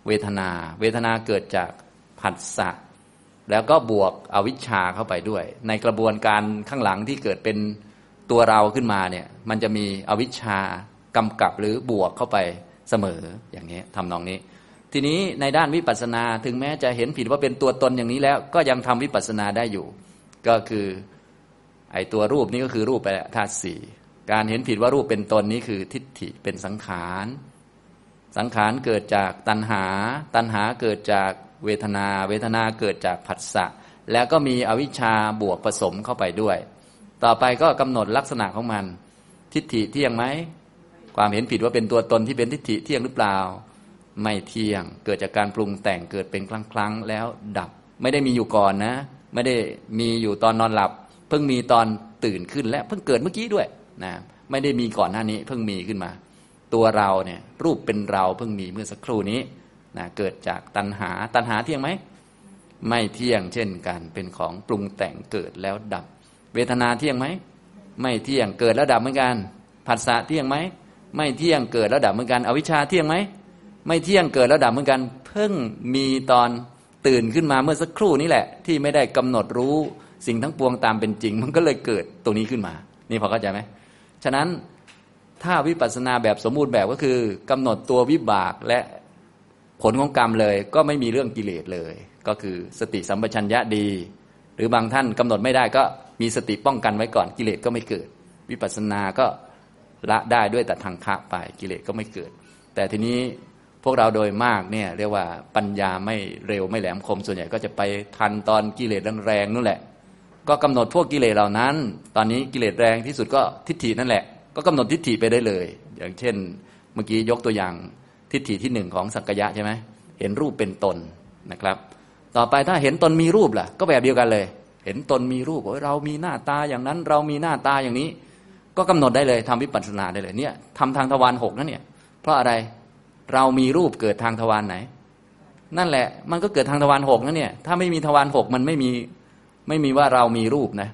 เวทนาเวทนาเกิดจากผัสสะแล้วก็บวกอวิชชาเข้าไปด้วยในกระบวนการข้างหลังที่เกิดเป็นตัวเราขึ้นมาเนี่ยมันจะมีอวิชชากำกับหรือบวกเข้าไปเสมออย่างนี้ทำนองนี้ทีนี้ในด้านวิปัสสนาถึงแม้จะเห็นผิดว่าเป็นตัวตนอย่างนี้แล้วก็ยังทำวิปัสสนาได้อยู่ก็คือไอ้ตัวรูปนี้ก็คือรูปไปธาตุสี่การเห็นผิดว่ารูปเป็นตนนี้คือทิฏฐิเป็นสังขารสังขารเกิดจากตัณหาตัณหาเกิดจากเวทนาเวทนาเกิดจากผัสสะแล้วก็มีอวิชชาบวกผสมเข้าไปด้วยต่อไปก็กำหนดลักษณะของมันทิฏฐิเที่ยงไหมความเห็นผิดว่าเป็นตัวตนที่เป็นทิฏฐิเที่ยงหรือเปล่าไม่เที่ยงเกิดจากการปรุงแต่งเกิดเป็นครั้งๆแล้วดับไม่ได้มีอยู่ก่อนนะไม่ได้มีอยู่ตอนนอนหลับเพิ่งมีตอนตื่นขึ้นและเพิ่งเกิดเมื่อกี้ด้วยนะไม่ได้มีก่อนหน้านี้เพิ่งมีขึ้นมาตัวเราเนี่ยรูปเป็นเราเพิ่งมีเมื่อสักครู่นี้นะเกิดจากตัณหาตัณหาเที่ยงไหมไม่เที่ยงเช่นกันเป็นของปรุงแต่งเกิดแล้วดับเวทนาเที่ยงไหมไม่เที่ยงเกิดแล้วดับเหมือนกันผัสสะเที่ยงไหมไม่เที่ยงเกิดแล้วดับเหมือนกันอวิชชาเที่ยงไหมไม่เที่ยงเกิดแล้วดับเหมือนกันเพิ่งมีตอนตื่นขึ้นมาเมื่อสักครู่นี้แหละที่ไม่ได้กำหนดรู้สิ่งทั้งปวงตามเป็นจริงมันก็เลยเกิดตัวนี้ขึ้นมานี่พอเข้าใจไหมฉะนั้นถ้าวิปัสสนาแบบสมบูรณ์แบบก็คือกำหนดตัววิบากและผลของกรรมเลยก็ไม่มีเรื่องกิเลสเลยก็คือสติสัมปชัญญะดีหรือบางท่านกำหนดไม่ได้ก็มีสติป้องกันไว้ก่อนกิเลสก็ไม่เกิดวิปัสสนาก็ละได้ด้วยแต่ทางคะไปกิเลสก็ไม่เกิดแต่ทีนี้พวกเราโดยมากเนี่ยเรียกว่าปัญญาไม่เร็วไม่แหลมคมส่วนใหญ่ก็จะไปทันตอนกิเลสแรงๆนั่นแหละก็กำหนดพวกกิเลสเหล่านั้นตอนนี้กิเลสแรงที่สุดก็ทิฏฐินั่นแหละก็กำหนดทิฏฐิไปได้เลยอย่างเช่นเมื่อกี้ยกตัวอย่างทิฏฐิที่หนึ่งของสักกายะใช่ไหมเห็นรูปเป็นตนนะครับต่อไปถ้าเห็นตนมีรูปล่ะก็แบบเดียวกันเลยเห็นตนมีรูปเรามีหน้าตาอย่างนั้นเรามีหน้าตาอย่างนี้ก็กำหนดได้เลยทำวิปัสสนาได้เลยเนี่ยทำทางทวารหกนั่นเนี่ยเพราะอะไรเรามีรูปเกิดทางทวารไหนนั่นแหละมันก็เกิดทางทวารหกนั่นเนี่ยถ้าไม่มีทวารหกมันไม่มีไม่มีว่าเรามีรูปนะ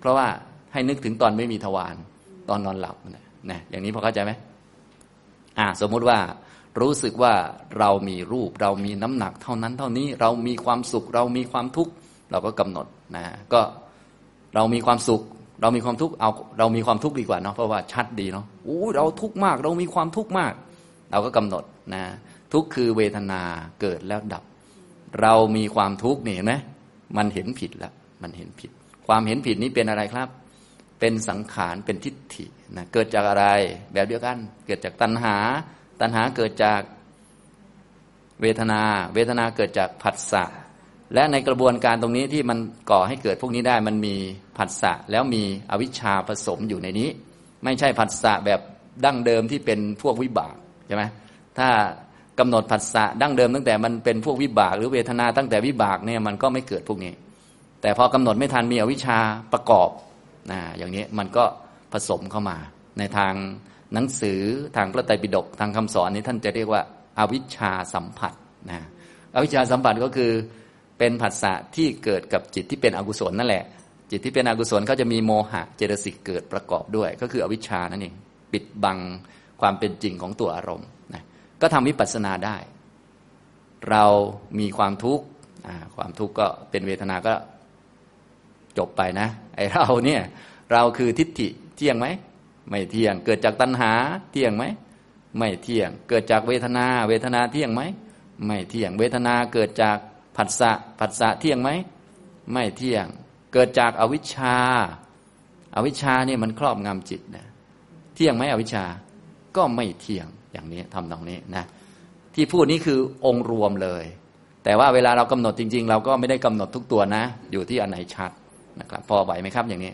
เพราะว่าให้นึกถึงตอนไม่มีทวารตอนนอนหลับนะนะอย่างนี้พอเข้าใจไหมอ่าสมมติว่ารู้สึกว่าเรามีรูปเรามีน้ำหนักเท่านั้นเท่านี้เรามีความสุขเรามีความทุกข์เราก็กำหนดนะก็เรามีความสุขเรามีความทุกข์เอาเรามีความทุกข์ดีกว่าเนาะเพราะว่าชัดดีเนาะอู้เราทุกข์มากเรามีความทุกข์มากเราก็กำหนดนะทุกข์คือเวทนาเกิดแล้วดับเรามีความทุกข์นี่เห็นไหมมันเห็นผิดแล้วมันเห็นผิดความเห็นผิดนี้เป็นอะไรครับเป็นสังขารเป็นทิฏฐินะเกิดจากอะไรแบบเดียวกันเกิดจากตัณหาตัณหาเกิดจากเวทนาเวทนาเกิดจากผัสสะและในกระบวนการตรงนี้ที่มันก่อให้เกิดพวกนี้ได้มันมีผัสสะแล้วมีอวิชชาผสมอยู่ในนี้ไม่ใช่ผัสสะแบบดั้งเดิมที่เป็นพวกวิบากใช่ไหมถ้ากำหนดผัสสะดั้งเดิมตั้งแต่มันเป็นพวกวิบากหรือเวทนาตั้งแต่วิบากเนี่ยมันก็ไม่เกิดพวกนี้แต่พอกำหนดไม่ทันมีอวิชชาประกอบนะอย่างนี้มันก็ผสมเข้ามาในทางหนังสือทางพระไตรปิฎกทางคำสอนนี้ท่านจะเรียกว่าอวิชชาสัมผัสนะอวิชชาสัมผัสก็คือเป็นผัสสะที่เกิดกับจิตที่เป็นอกุศลนั่นแหละจิตที่เป็นอกุศลเขาจะมีโมหะเจตสิกเกิดประกอบด้วยก็คืออวิชชานั่นเองปิดบังความเป็นจริงของตัวอารมณ์นะก็ทำวิปัสสนาได้เรามีความทุกข์ความทุกข์ก็เป็นเวทนาก็จบไปนะไอเราเนี่ยเราคือทิฏฐิเที่ยงไหมไม่เที่ยงเกิดจากตัณหาเที่ยงไหมไม่เที่ยงเกิดจากเวทนาเวทนาเที่ยงไหมไม่เที่ยงเวทนาเกิดจากผัสสะผัสสะเที่ยงไหมไม่เที่ยงเกิดจากอวิชชา อวิชชาเนี่ยมันครอบงำจิตนะเที่ยงไหมอวิชชาก็ไม่เที่ยงอย่างนี้ทำตรงนี้นะที่พูดนี้คือองค์รวมเลยแต่ว่าเวลาเรากำหนดจริงๆเราก็ไม่ได้กำหนดทุกตัวนะอยู่ที่อันไหนชัดนะครับพอไหวไหมครับอย่างนี้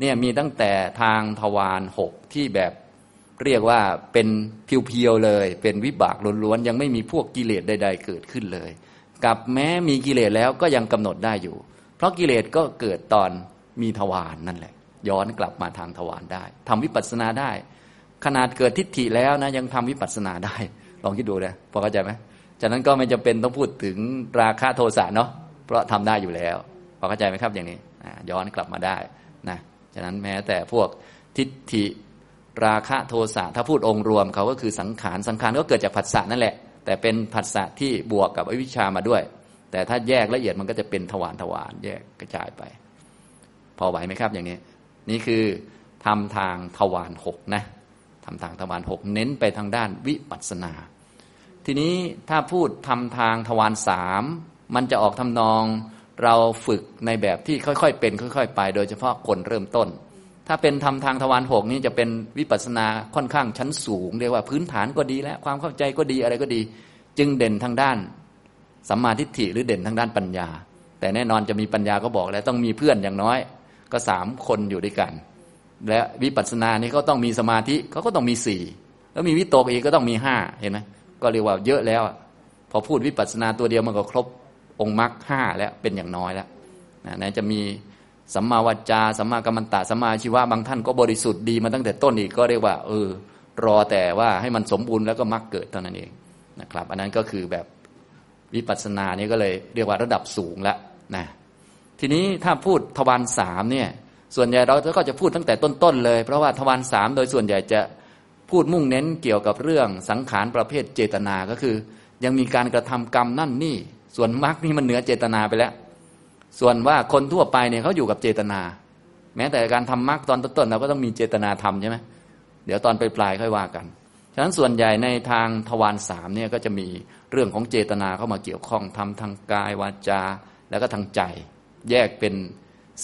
เนี่ยมีตั้งแต่ทางทวารหกที่แบบเรียกว่าเป็นเพียวๆเลยเป็นวิบากล้วนๆยังไม่มีพวกกิเลสใดๆเกิดขึ้นเลยกับแม้มีกิเลสแล้วก็ยังกำหนดได้อยู่เพราะกิเลสก็เกิดตอนมีทวารนั่นแหละย้อนกลับมาทางทวารได้ทำวิปัสสนาได้ขนาดเกิดทิฏฐิแล้วนะยังทำวิปัสสนาได้ลองคิดดูนะพอเข้าใจไหมฉะนั้นก็ไม่จำเป็นต้องพูดถึงราคะโทสะเนาะเพราะทำได้อยู่แล้วพอเข้าใจไหมครับอย่างนี้ย้อนกลับมาได้นะฉะนั้นแม้แต่พวกทิฏฐิราคะโทสะถ้าพูดองค์รวมเขาก็คือสังขารสังขารก็เกิดจากผัสสะนั่นแหละแต่เป็นผัสสะที่บวกกับอวิชชามาด้วยแต่ถ้าแยกละเอียดมันก็จะเป็นทวารทวารแยกกระจายไปพอไหวไหมครับอย่างนี้นี่คือทำทางทวารหกนะทำทางทวารหกเน้นไปทางด้านวิปัสสนาทีนี้ถ้าพูดทำทางทวารสามมันจะออกทำนองเราฝึกในแบบที่ค่อยๆเป็นค่อยๆไปโดยเฉพาะคนเริ่มต้นถ้าเป็นทำทางทวารหกนี่จะเป็นวิปัสสนาค่อนข้างชั้นสูงเรียกว่าพื้นฐานก็ดีแล้วความเข้าใจก็ดีอะไรก็ดีจึงเด่นทางด้านสัมมาทิฏฐิหรือเด่นทางด้านปัญญาแต่แน่นอนจะมีปัญญาก็บอกแล้วต้องมีเพื่อนอย่างน้อยก็สามคนอยู่ด้วยกันและวิปัสสนานี่ก็ต้องมีสมาธิเขาก็ต้องมีสี่แล้วมีวิตกอีกก็ต้องมีห้าเห็นไหมก็เรียกว่าเยอะแล้วพอพูดวิปัสสนาตัวเดียวมันก็ครบองค์มรรคห้าแล้วเป็นอย่างน้อยแล้วนะจะมีสัมมาวจาสัมมากัมมันตะสัมมาอาชีวะบางท่านก็บริสุทธิ์ดีมาตั้งแต่ต้นอีกก็เรียกว่าเออรอแต่ว่าให้มันสมบูรณ์แล้วก็มรรคเกิดเท่านั้นเองนะครับอันนั้นก็คือแบบวิปัสสนานี่ก็เลยเรียกว่าระดับสูงแล้วนะทีนี้ถ้าพูดทวารสามเนี่ยส่วนใหญ่เราก็จะพูดตั้งแต่ต้นๆเลยเพราะว่าทวารสามโดยส่วนใหญ่จะพูดมุ่งเน้นเกี่ยวกับเรื่องสังขารประเภทเจตนาก็คือยังมีการกระทำกรรมนั่นนี่ส่วนมรรคนี่มันเหนือเจตนาไปแล้วส่วนว่าคนทั่วไปเนี่ยเขาอยู่กับเจตนาแม้แต่การทำมรรคตอนต้นๆเราก็ต้องมีเจตนาทำใช่ไหมเดี๋ยวตอนปลายๆค่อยว่ากันฉะนั้นส่วนใหญ่ในทางทวารสามเนี่ยก็จะมีเรื่องของเจตนาเข้ามาเกี่ยวข้องทำทางกายวาจาแล้วก็ทางใจแยกเป็น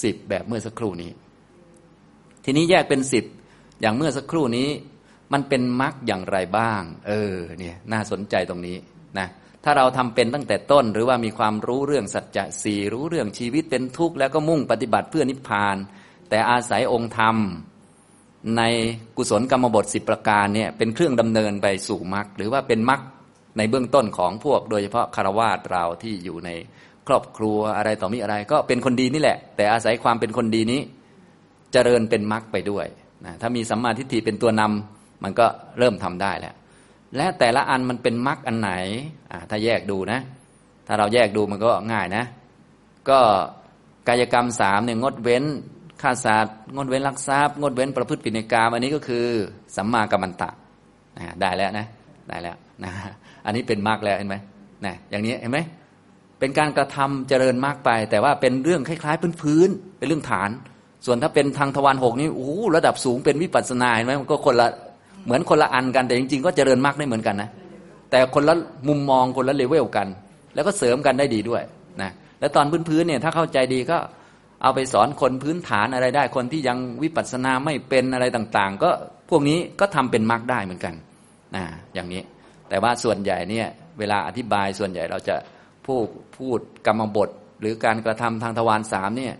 สิบแบบเมื่อสักครู่นี้ทีนี้แยกเป็นสิบอย่างเมื่อสักครู่นี้มันเป็นมรรคอย่างไรบ้างเออเนี่ยน่าสนใจตรงนี้นะถ้าเราทำเป็นตั้งแต่ต้นหรือว่ามีความรู้เรื่องสัจจะสี่รู้เรื่องชีวิตเป็นทุกข์แล้วก็มุ่งปฏิบัติเพื่อนิพพานแต่อาศัยองค์ธรรมในกุศลกรรมบทสิบประการเนี่ยเป็นเครื่องดำเนินไปสู่มรรคหรือว่าเป็นมรรคในเบื้องต้นของพวกโดยเฉพาะฆราวาสเราที่อยู่ในครอบครัวอะไรต่อมีอะไรก็เป็นคนดีนี่แหละแต่อาศัยความเป็นคนดีนี้เจริญเป็นมรรคไปด้วยนะถ้ามีสัมมาทิฏฐิเป็นตัวนำมันก็เริ่มทำได้แล้วและแต่ละอันมันเป็นมรรคอันไหนถ้าแยกดูนะถ้าเราแยกดูมันก็ง่ายนะก็กายกรรมสามเนี่ยงดเว้นฆ่าสัตว์งดเว้นลักทรัพย์งดเว้นประพฤติผิดในกามอันนี้ก็คือสัมมากัมมันตะได้แล้วนะได้แล้วนะอันนี้เป็นมรรคแล้วเห็นไหมนะอย่างนี้เห็นไหมเป็นการกระทำเจริญมากไปแต่ว่าเป็นเรื่องคล้ายๆพื้นๆเป็นเรื่องฐานส่วนถ้าเป็นทางทวารหกนี่โอ้ระดับสูงเป็นวิปัสสนาเห็นไหมมันก็คนละเหมือนคนละอันกันแต่จริงๆก็เจริญมรรคได้เหมือนกันนะแต่คนละมุมมองคนละเลเวลกันแล้วก็เสริมกันได้ดีด้วยนะแล้วตอนพื้นๆเนี่ยถ้าเข้าใจดีก็เอาไปสอนคนพื้นฐานอะไรได้คนที่ยังวิปัสสนาไม่เป็นอะไรต่างๆก็พวกนี้ก็ทำเป็นมรรคได้เหมือนกันนะอย่างนี้แต่ว่าส่วนใหญ่เนี่ยเวลาอธิบายส่วนใหญ่เราจะผู้พูดกรรมบทหรือการกระทำทางทวารสามเนี่ย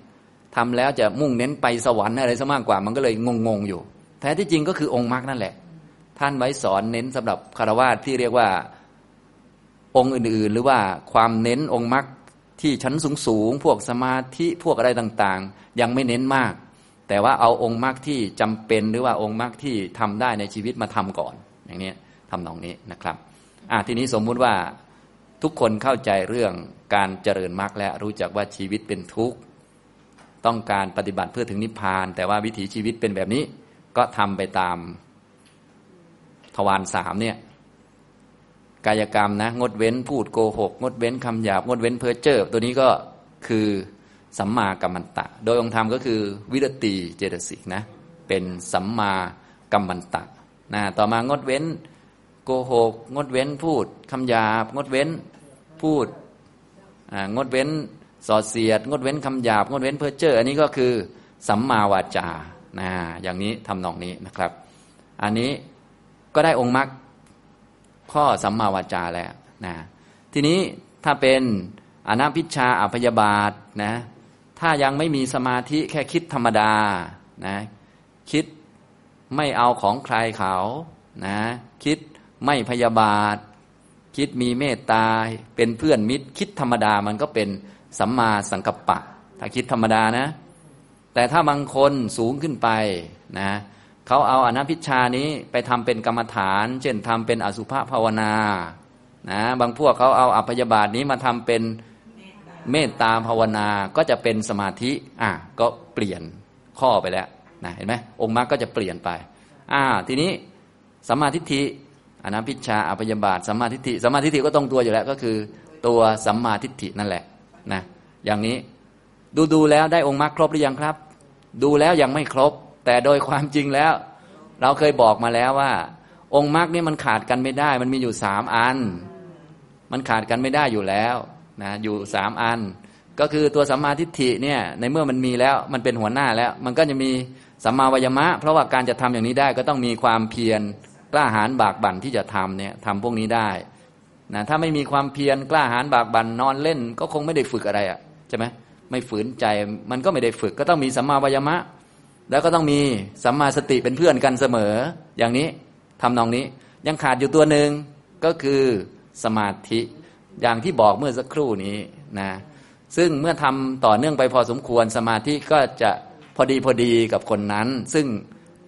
ทำแล้วจะมุ่งเน้นไปสวรรค์อะไรซะมากกว่ามันก็เลยงงๆอยู่แท้ที่จริงก็คือองค์มรรคนั่นแหละท่านไว้สอนเน้นสำหรับฆราวาสที่เรียกว่าองค์อื่นๆหรือว่าความเน้นองค์มรรคที่ชั้นสูงๆพวกสมาธิพวกอะไรต่างๆยังไม่เน้นมากแต่ว่าเอาองค์มรรคที่จำเป็นหรือว่าองค์มรรคที่ทำได้ในชีวิตมาทำก่อนอย่างนี้ทำนองนี้นะครับอ่ะทีนี้สมมุติว่าทุกคนเข้าใจเรื่องการเจริญมรรคและรู้จักว่าชีวิตเป็นทุกข์ต้องการปฏิบัติเพื่อถึงนิพพานแต่ว่าวิถีชีวิตเป็นแบบนี้ก็ทำไปตามทวารสามเนี่ยกายกรรมนะงดเว้นพูดโกหกงดเว้นคำหยาบงดเว้นเพ้อเจ้อตัวนี้ก็คือสัมมากัมมันตะโดยองค์ธรรมก็คือวิรติเจตสิกนะเป็นสัมมากัมมันตะนะต่อมางดเว้นโกหกงดเว้นพูดคำหยาบงดเว้นพูดงดเว้นส่อเสียดงดเว้นคำหยาบงดเว้นเพ้อเจ้ออันนี้ก็คือสัมมาวาจา นะอย่างนี้ทำนองนี้นะครับอันนี้ก็ได้องค์มรรคข้อสัมมาวาจาแล้วนะทีนี้ถ้าเป็นอนาพิชชาอพยาบาทนะถ้ายังไม่มีสมาธิแค่คิดธรรมดานะคิดไม่เอาของใครเขานะคิดไม่พยาบาทคิดมีเมตตาเป็นเพื่อนมิตรคิดธรรมดามันก็เป็นสัมมาสังกัปปะถ้าคิดธรรมดานะแต่ถ้าบางคนสูงขึ้นไปนะเขาเอาอนาพิชชานี้ไปทำเป็นกรรมฐานเช่นทำเป็นอสุภภาวนานะบางพวกเขาเอาอัพยาบาทนี้มาทำเป็นเมตตาภาวนาก็จะเป็นสมาธิอ่ะก็เปลี่ยนข้อไปแล้วนะเห็นไหมองค์มรรคก็จะเปลี่ยนไปอ่าทีนี้สัมมาทิฏฐิอนาพิชชาอัพยาบาทสัมมาทิฏฐิสัมมาทิฏฐิก็ตรงตัวอยู่แล้วก็คือตัวสัมมาทิฏฐินั่นแหละนะอย่างนี้ดูดูแล้วได้องค์มรรคครบหรือยังครับดูแล้วยังไม่ครบแต่โดยความจริงแล้วเราเคยบอกมาแล้วว่าองค์มรรคนี่มันขาดกันไม่ได้มันมีอยู่สามอันมันขาดกันไม่ได้อยู่แล้วนะอยู่สามอันก็คือตัวสัมมาทิฏฐิเนี่ยในเมื่อมันมีแล้วมันเป็นหัวหน้าแล้วมันก็จะมีสัมมาวายามะเพราะว่าการจะทำอย่างนี้ได้ก็ต้องมีความเพียรกล้าหาญบากบั่นที่จะทำเนี่ยทำพวกนี้ได้นะถ้าไม่มีความเพียรกล้าหาญบากบั่นนอนเล่นก็คงไม่ได้ฝึกอะไรอ่ะใช่ไหมไม่ฝืนใจมันก็ไม่ได้ฝึกก็ต้องมีสัมมาวายามะแล้วก็ต้องมีสัมมาสติเป็นเพื่อนกันเสมออย่างนี้ทำนองนี้ยังขาดอยู่ตัวหนึ่งก็คือสมาธิอย่างที่บอกเมื่อสักครู่นี้นะซึ่งเมื่อทำต่อเนื่องไปพอสมควรสมาธิก็จะพอดีพอดีกับคนนั้นซึ่ง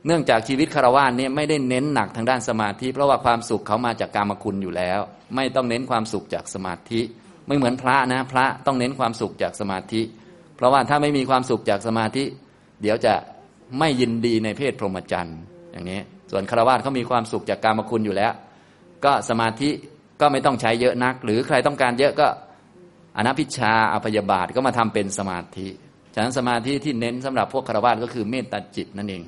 เนื่องจากชีวิตฆราวาสเนี่ยไม่ได้เน้นหนักทางด้านสมาธิเพราะว่าความสุขเขามาจากกามคุณอยู่แล้วไม่ต้องเน้นความสุขจากสมาธิไม่เหมือนพระนะพระต้องเน้นความสุขจากสมาธิเพราะว่าถ้าไม่มีความสุขจากสมาธิเดี๋ยวจะไม่ยินดีในเพศพรหมจรรย์อย่างนี้ส่วนฆราวาสเขามีความสุขจากกามคุณอยู่แล้วก็สมาธิก็ไม่ต้องใช้เยอะนักหรือใครต้องการเยอะก็อนัพพิชชาอภัยบาทก็มาทำเป็นสมาธิฉะนั้นสมาธิที่เน้นสำหรับพวกฆราวาสก็คือเมตตาจิตนั่นเอง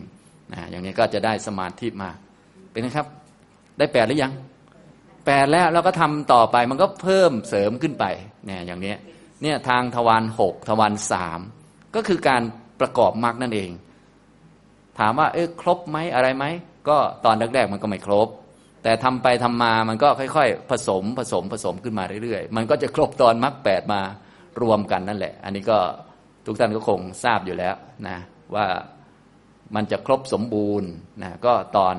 นะอย่างนี้ก็จะได้สมาธิมาเป็นไงครับได้แปดหรือยังแปดแล้วเราก็ทำต่อไปมันก็เพิ่มเสริมขึ้นไปเนี่ยอย่างนี้เนี่ยทางทวารหกทวารสามก็คือการประกอบมรรคนั่นเองถามว่าเออครบไหมอะไรไหมก็ตอนแรกๆมันก็ไม่ครบแต่ทำไปทำมามันก็ค่อยๆผสมผสมผสมขึ้นมาเรื่อยๆมันก็จะครบตอนมรรคแปดมารวมกันนั่นแหละอันนี้ก็ทุกท่านก็คงทราบอยู่แล้วนะว่ามันจะครบสมบูรณ์นะก็ตอน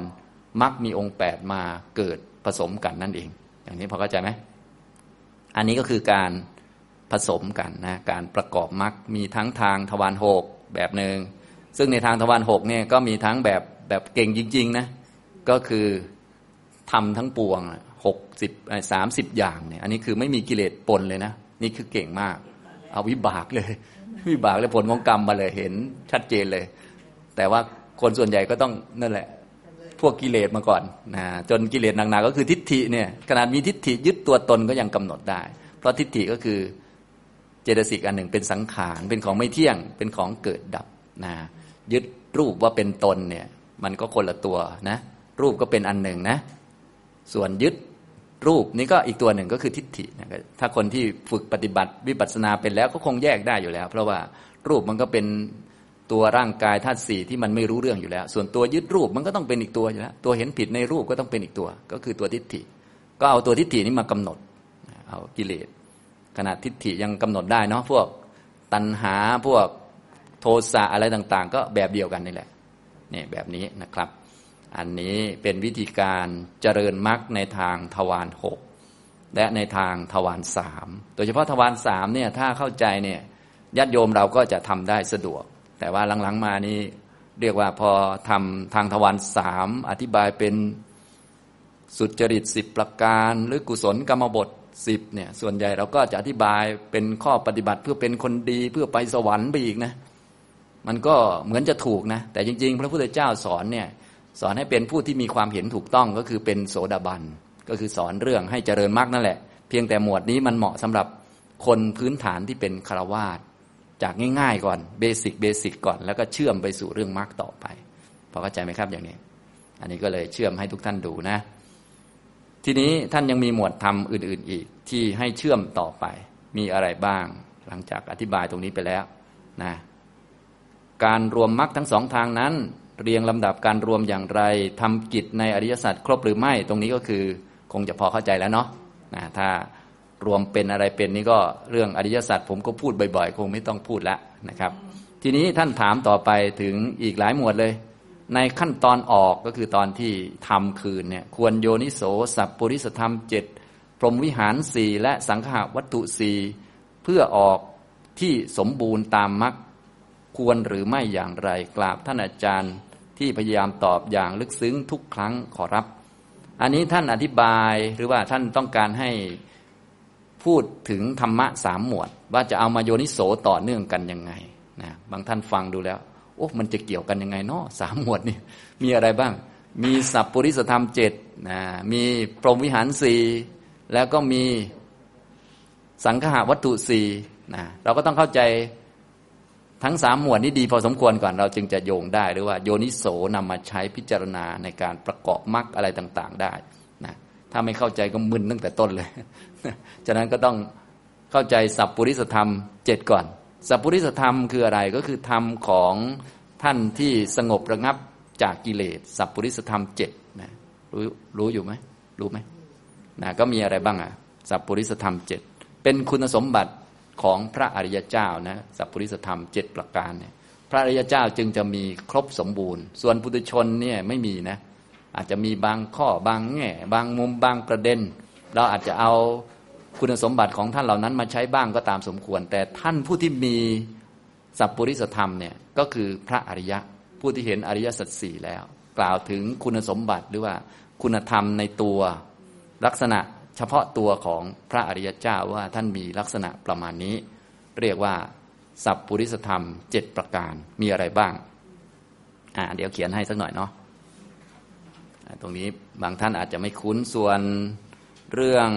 มรรคมีองค์แปดมาเกิดผสมกันนั่นเองอย่างนี้พอเข้าใจไหมอันนี้ก็คือการผสมกันนะการประกอบมรรคมีทั้งทางทวารหกแบบหนึ่งซึ่งในทางทวารหกเนี่ยก็มีทั้งแบบแบบเก่งจริงๆนะก็คือทำทั้งปวงหกสิบสามสิบอย่างเนี่ยอันนี้คือไม่มีกิเลสปนเลยนะนี่คือเก่งมากเอาวิบากเลยวิบากและผลของกรรมมาเลยเห็นชัดเจนเลยแต่ว่าคนส่วนใหญ่ก็ต้องนั่นแหละพวกกิเลสมาก่อนนะจนกิเลสหนักๆก็คือทิฏฐิเนี่ยขนาดมีทิฏฐิยึดตัวตนก็ยังกำหนดได้เพราะทิฏฐิก็คือเจตสิกอันหนึ่งเป็นสังขารเป็นของไม่เที่ยงเป็นของเกิดดับนะยึดรูปว่าเป็นตนเนี่ยมันก็คนละตัวนะรูปก็เป็นอันหนึ่งนะส่วนยึดรูปนี่ก็อีกตัวหนึ่งก็คือทิฏฐินะถ้าคนที่ฝึกปฏิบัติวิปัสสนาเป็นแล้วก็คงแยกได้อยู่แล้วเพราะว่ารูปมันก็เป็นตัวร่างกายธาตุสี่ที่มันไม่รู้เรื่องอยู่แล้วส่วนตัวยึดรูปมันก็ต้องเป็นอีกตัวอยู่แล้วตัวเห็นผิดในรูปก็ต้องเป็นอีกตัวก็คือตัวทิฏฐิก็เอาตัวทิฏฐินี้มากำหนดเอากิเลสขนาดทิฏฐิยังกำหนดได้เนาะพวกตัณหาพวกโทสะอะไรต่างๆก็แบบเดียวกันนี่แหละนี่แบบนี้นะครับอันนี้เป็นวิธีการเจริญมรรคในทางทวารหกและในทางทวารสามโดยเฉพาะทวารสามเนี่ยถ้าเข้าใจเนี่ยญาติโยมเราก็จะทำได้สะดวกแต่ว่าหลังๆมานี่เรียกว่าพอทำทางทวารสามอธิบายเป็นสุจริตสิบประการหรือกุศลกรรมบทสิบเนี่ยส่วนใหญ่เราก็จะอธิบายเป็นข้อปฏิบัติเพื่อเป็นคนดีเพื่อไปสวรรค์ไปอีกนะมันก็เหมือนจะถูกนะแต่จริงๆพระพุทธเจ้าสอนเนี่ยสอนให้เป็นผู้ที่มีความเห็นถูกต้องก็คือเป็นโสดาบันก็คือสอนเรื่องให้เจริญมรรคนั่นแหละเพียงแต่หมวดนี้มันเหมาะสำหรับคนพื้นฐานที่เป็นฆราวาสจากง่ายๆก่อนเบสิกเบสิกก่อนแล้วก็เชื่อมไปสู่เรื่องมรรคต่อไปพอเข้าใจไหมครับอย่างนี้อันนี้ก็เลยเชื่อมให้ทุกท่านดูนะทีนี้ท่านยังมีหมวดธรรมอื่นๆอีกที่ให้เชื่อมต่อไปมีอะไรบ้างหลังจากอธิบายตรงนี้ไปแล้วนะ การรวมมรรคทั้งสองทางนั้นเรียงลำดับการรวมอย่างไรทำกิจในอริยสัจครบหรือไม่ตรงนี้ก็คือคงจะพอเข้าใจแล้วเนาะนะถ้ารวมเป็นอะไรเป็นนี่ก็เรื่องอริยสัจผมก็พูดบ่อยๆคงไม่ต้องพูดแล้วนะครับทีนี้ท่านถามต่อไปถึงอีกหลายหมวดเลยในขั้นตอนออกก็คือตอนที่ทำคืนเนี่ยควรโยนิโสสัพปุริสธรรมเจ็ดพรหมวิหารสี่และสังขารวัตถุสี่เพื่อออกที่สมบูรณ์ตามมรรคควรหรือไม่อย่างไรกราบท่านอาจารย์ที่พยายามตอบอย่างลึกซึ้งทุกครั้งขอรับอันนี้ท่านอธิบายหรือว่าท่านต้องการให้พูดถึงธรรมะสามหมวดว่าจะเอามาโยนิโสต่อเนื่องกันยังไงนะบางท่านฟังดูแล้วโอ้มันจะเกี่ยวกันยังไงเนาะสามหมวดนี่มีอะไรบ้างมีสัพปุริสธรรมเจ็ดนะมีพรหมวิหารสี่แล้วก็มีสังขหวัตถุสี่นะเราก็ต้องเข้าใจทั้งสามหมวดนี้ดีพอสมควรก่อนเราจึงจะโยงได้หรือว่าโยนิโสนำมาใช้พิจารณาในการประกอบมรรคอะไรต่างๆได้นะถ้าไม่เข้าใจก็มึนตั้งแต่ต้นเลยฉะนั้นก็ต้องเข้าใจสัพปุริสธรรมเจ็ดก่อนสัพพุริสธรรมคืออะไรก็คือธรรมของท่านที่สงบระงับจากกิเลสสัพพุริสธรรมเจ็ดนะรู้รู้อยู่ไหมรู้ไหมนะก็มีอะไรบ้างอ่ะสัพพุริสธรรมเจ็ดเป็นคุณสมบัติของพระอริยเจ้านะสัพพุริสธรรมเจ็ดประการเนี่ยพระอริยเจ้าจึงจะมีครบสมบูรณ์ส่วนปุถุชนเนี่ยไม่มีนะอาจจะมีบางข้อบางแง่บางมุมบางประเด็นเราอาจจะเอาคุณสมบัติของท่านเหล่านั้นมาใช้บ้างก็ตามสมควรแต่ท่านผู้ที่มีสัพพุริสธรรมเนี่ยก็คือพระอริยะผู้ที่เห็นอริยสัจสี่แล้วกล่าวถึงคุณสมบัติหรือว่าคุณธรรมในตัวลักษณะเฉพาะตัวของพระอริยเจ้าว่าท่านมีลักษณะประมาณนี้เรียกว่าสัพพุริสธรรมเจ็ดประการมีอะไรบ้างอ่าเดี๋ยวเขียนให้สักหน่อยเนาะตรงนี้บางท่านอาจจะไม่คุ้นส่วนเรื่อง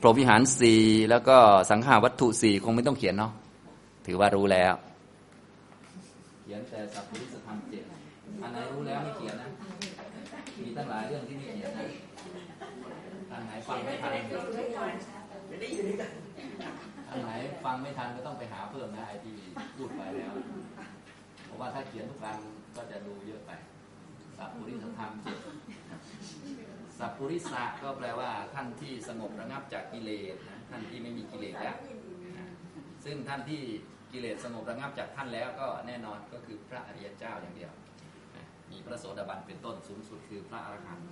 พรหมวิหารสี่แล้วก็สังขารวัตถุสี่คงไม่ต้องเขียนเนาะถือว่ารู้แล้วเขียนแต่สัพพุริสธรรมเจ็ดอันไหนรู้แล้วไม่เขียนนะมีตั้งหลายเรื่องที่ไม่เขียนนะอันไหนฟังไม่ทันอันไหนฟังไม่ทันก็ต้องไปหาเพิ่มนะไอที่พูดไปแล้วเพราะว่าถ้าเขียนทุกอันก็จะดูเยอะไปสัพพุริสธรรมเจ็ดสัพพุริสะก็แปลว่าท่านที่สงบระงับจากกิเลสนะท่านที่ไม่มีกิเลสแล้วซึ่งท่านที่กิเลสสงบระงับจากท่านแล้วก็แน่นอนก็คือพระอริยเจ้าอย่างเดียวมีพระโสดาบันเป็นต้นสูงสุดคือพระอรหันต์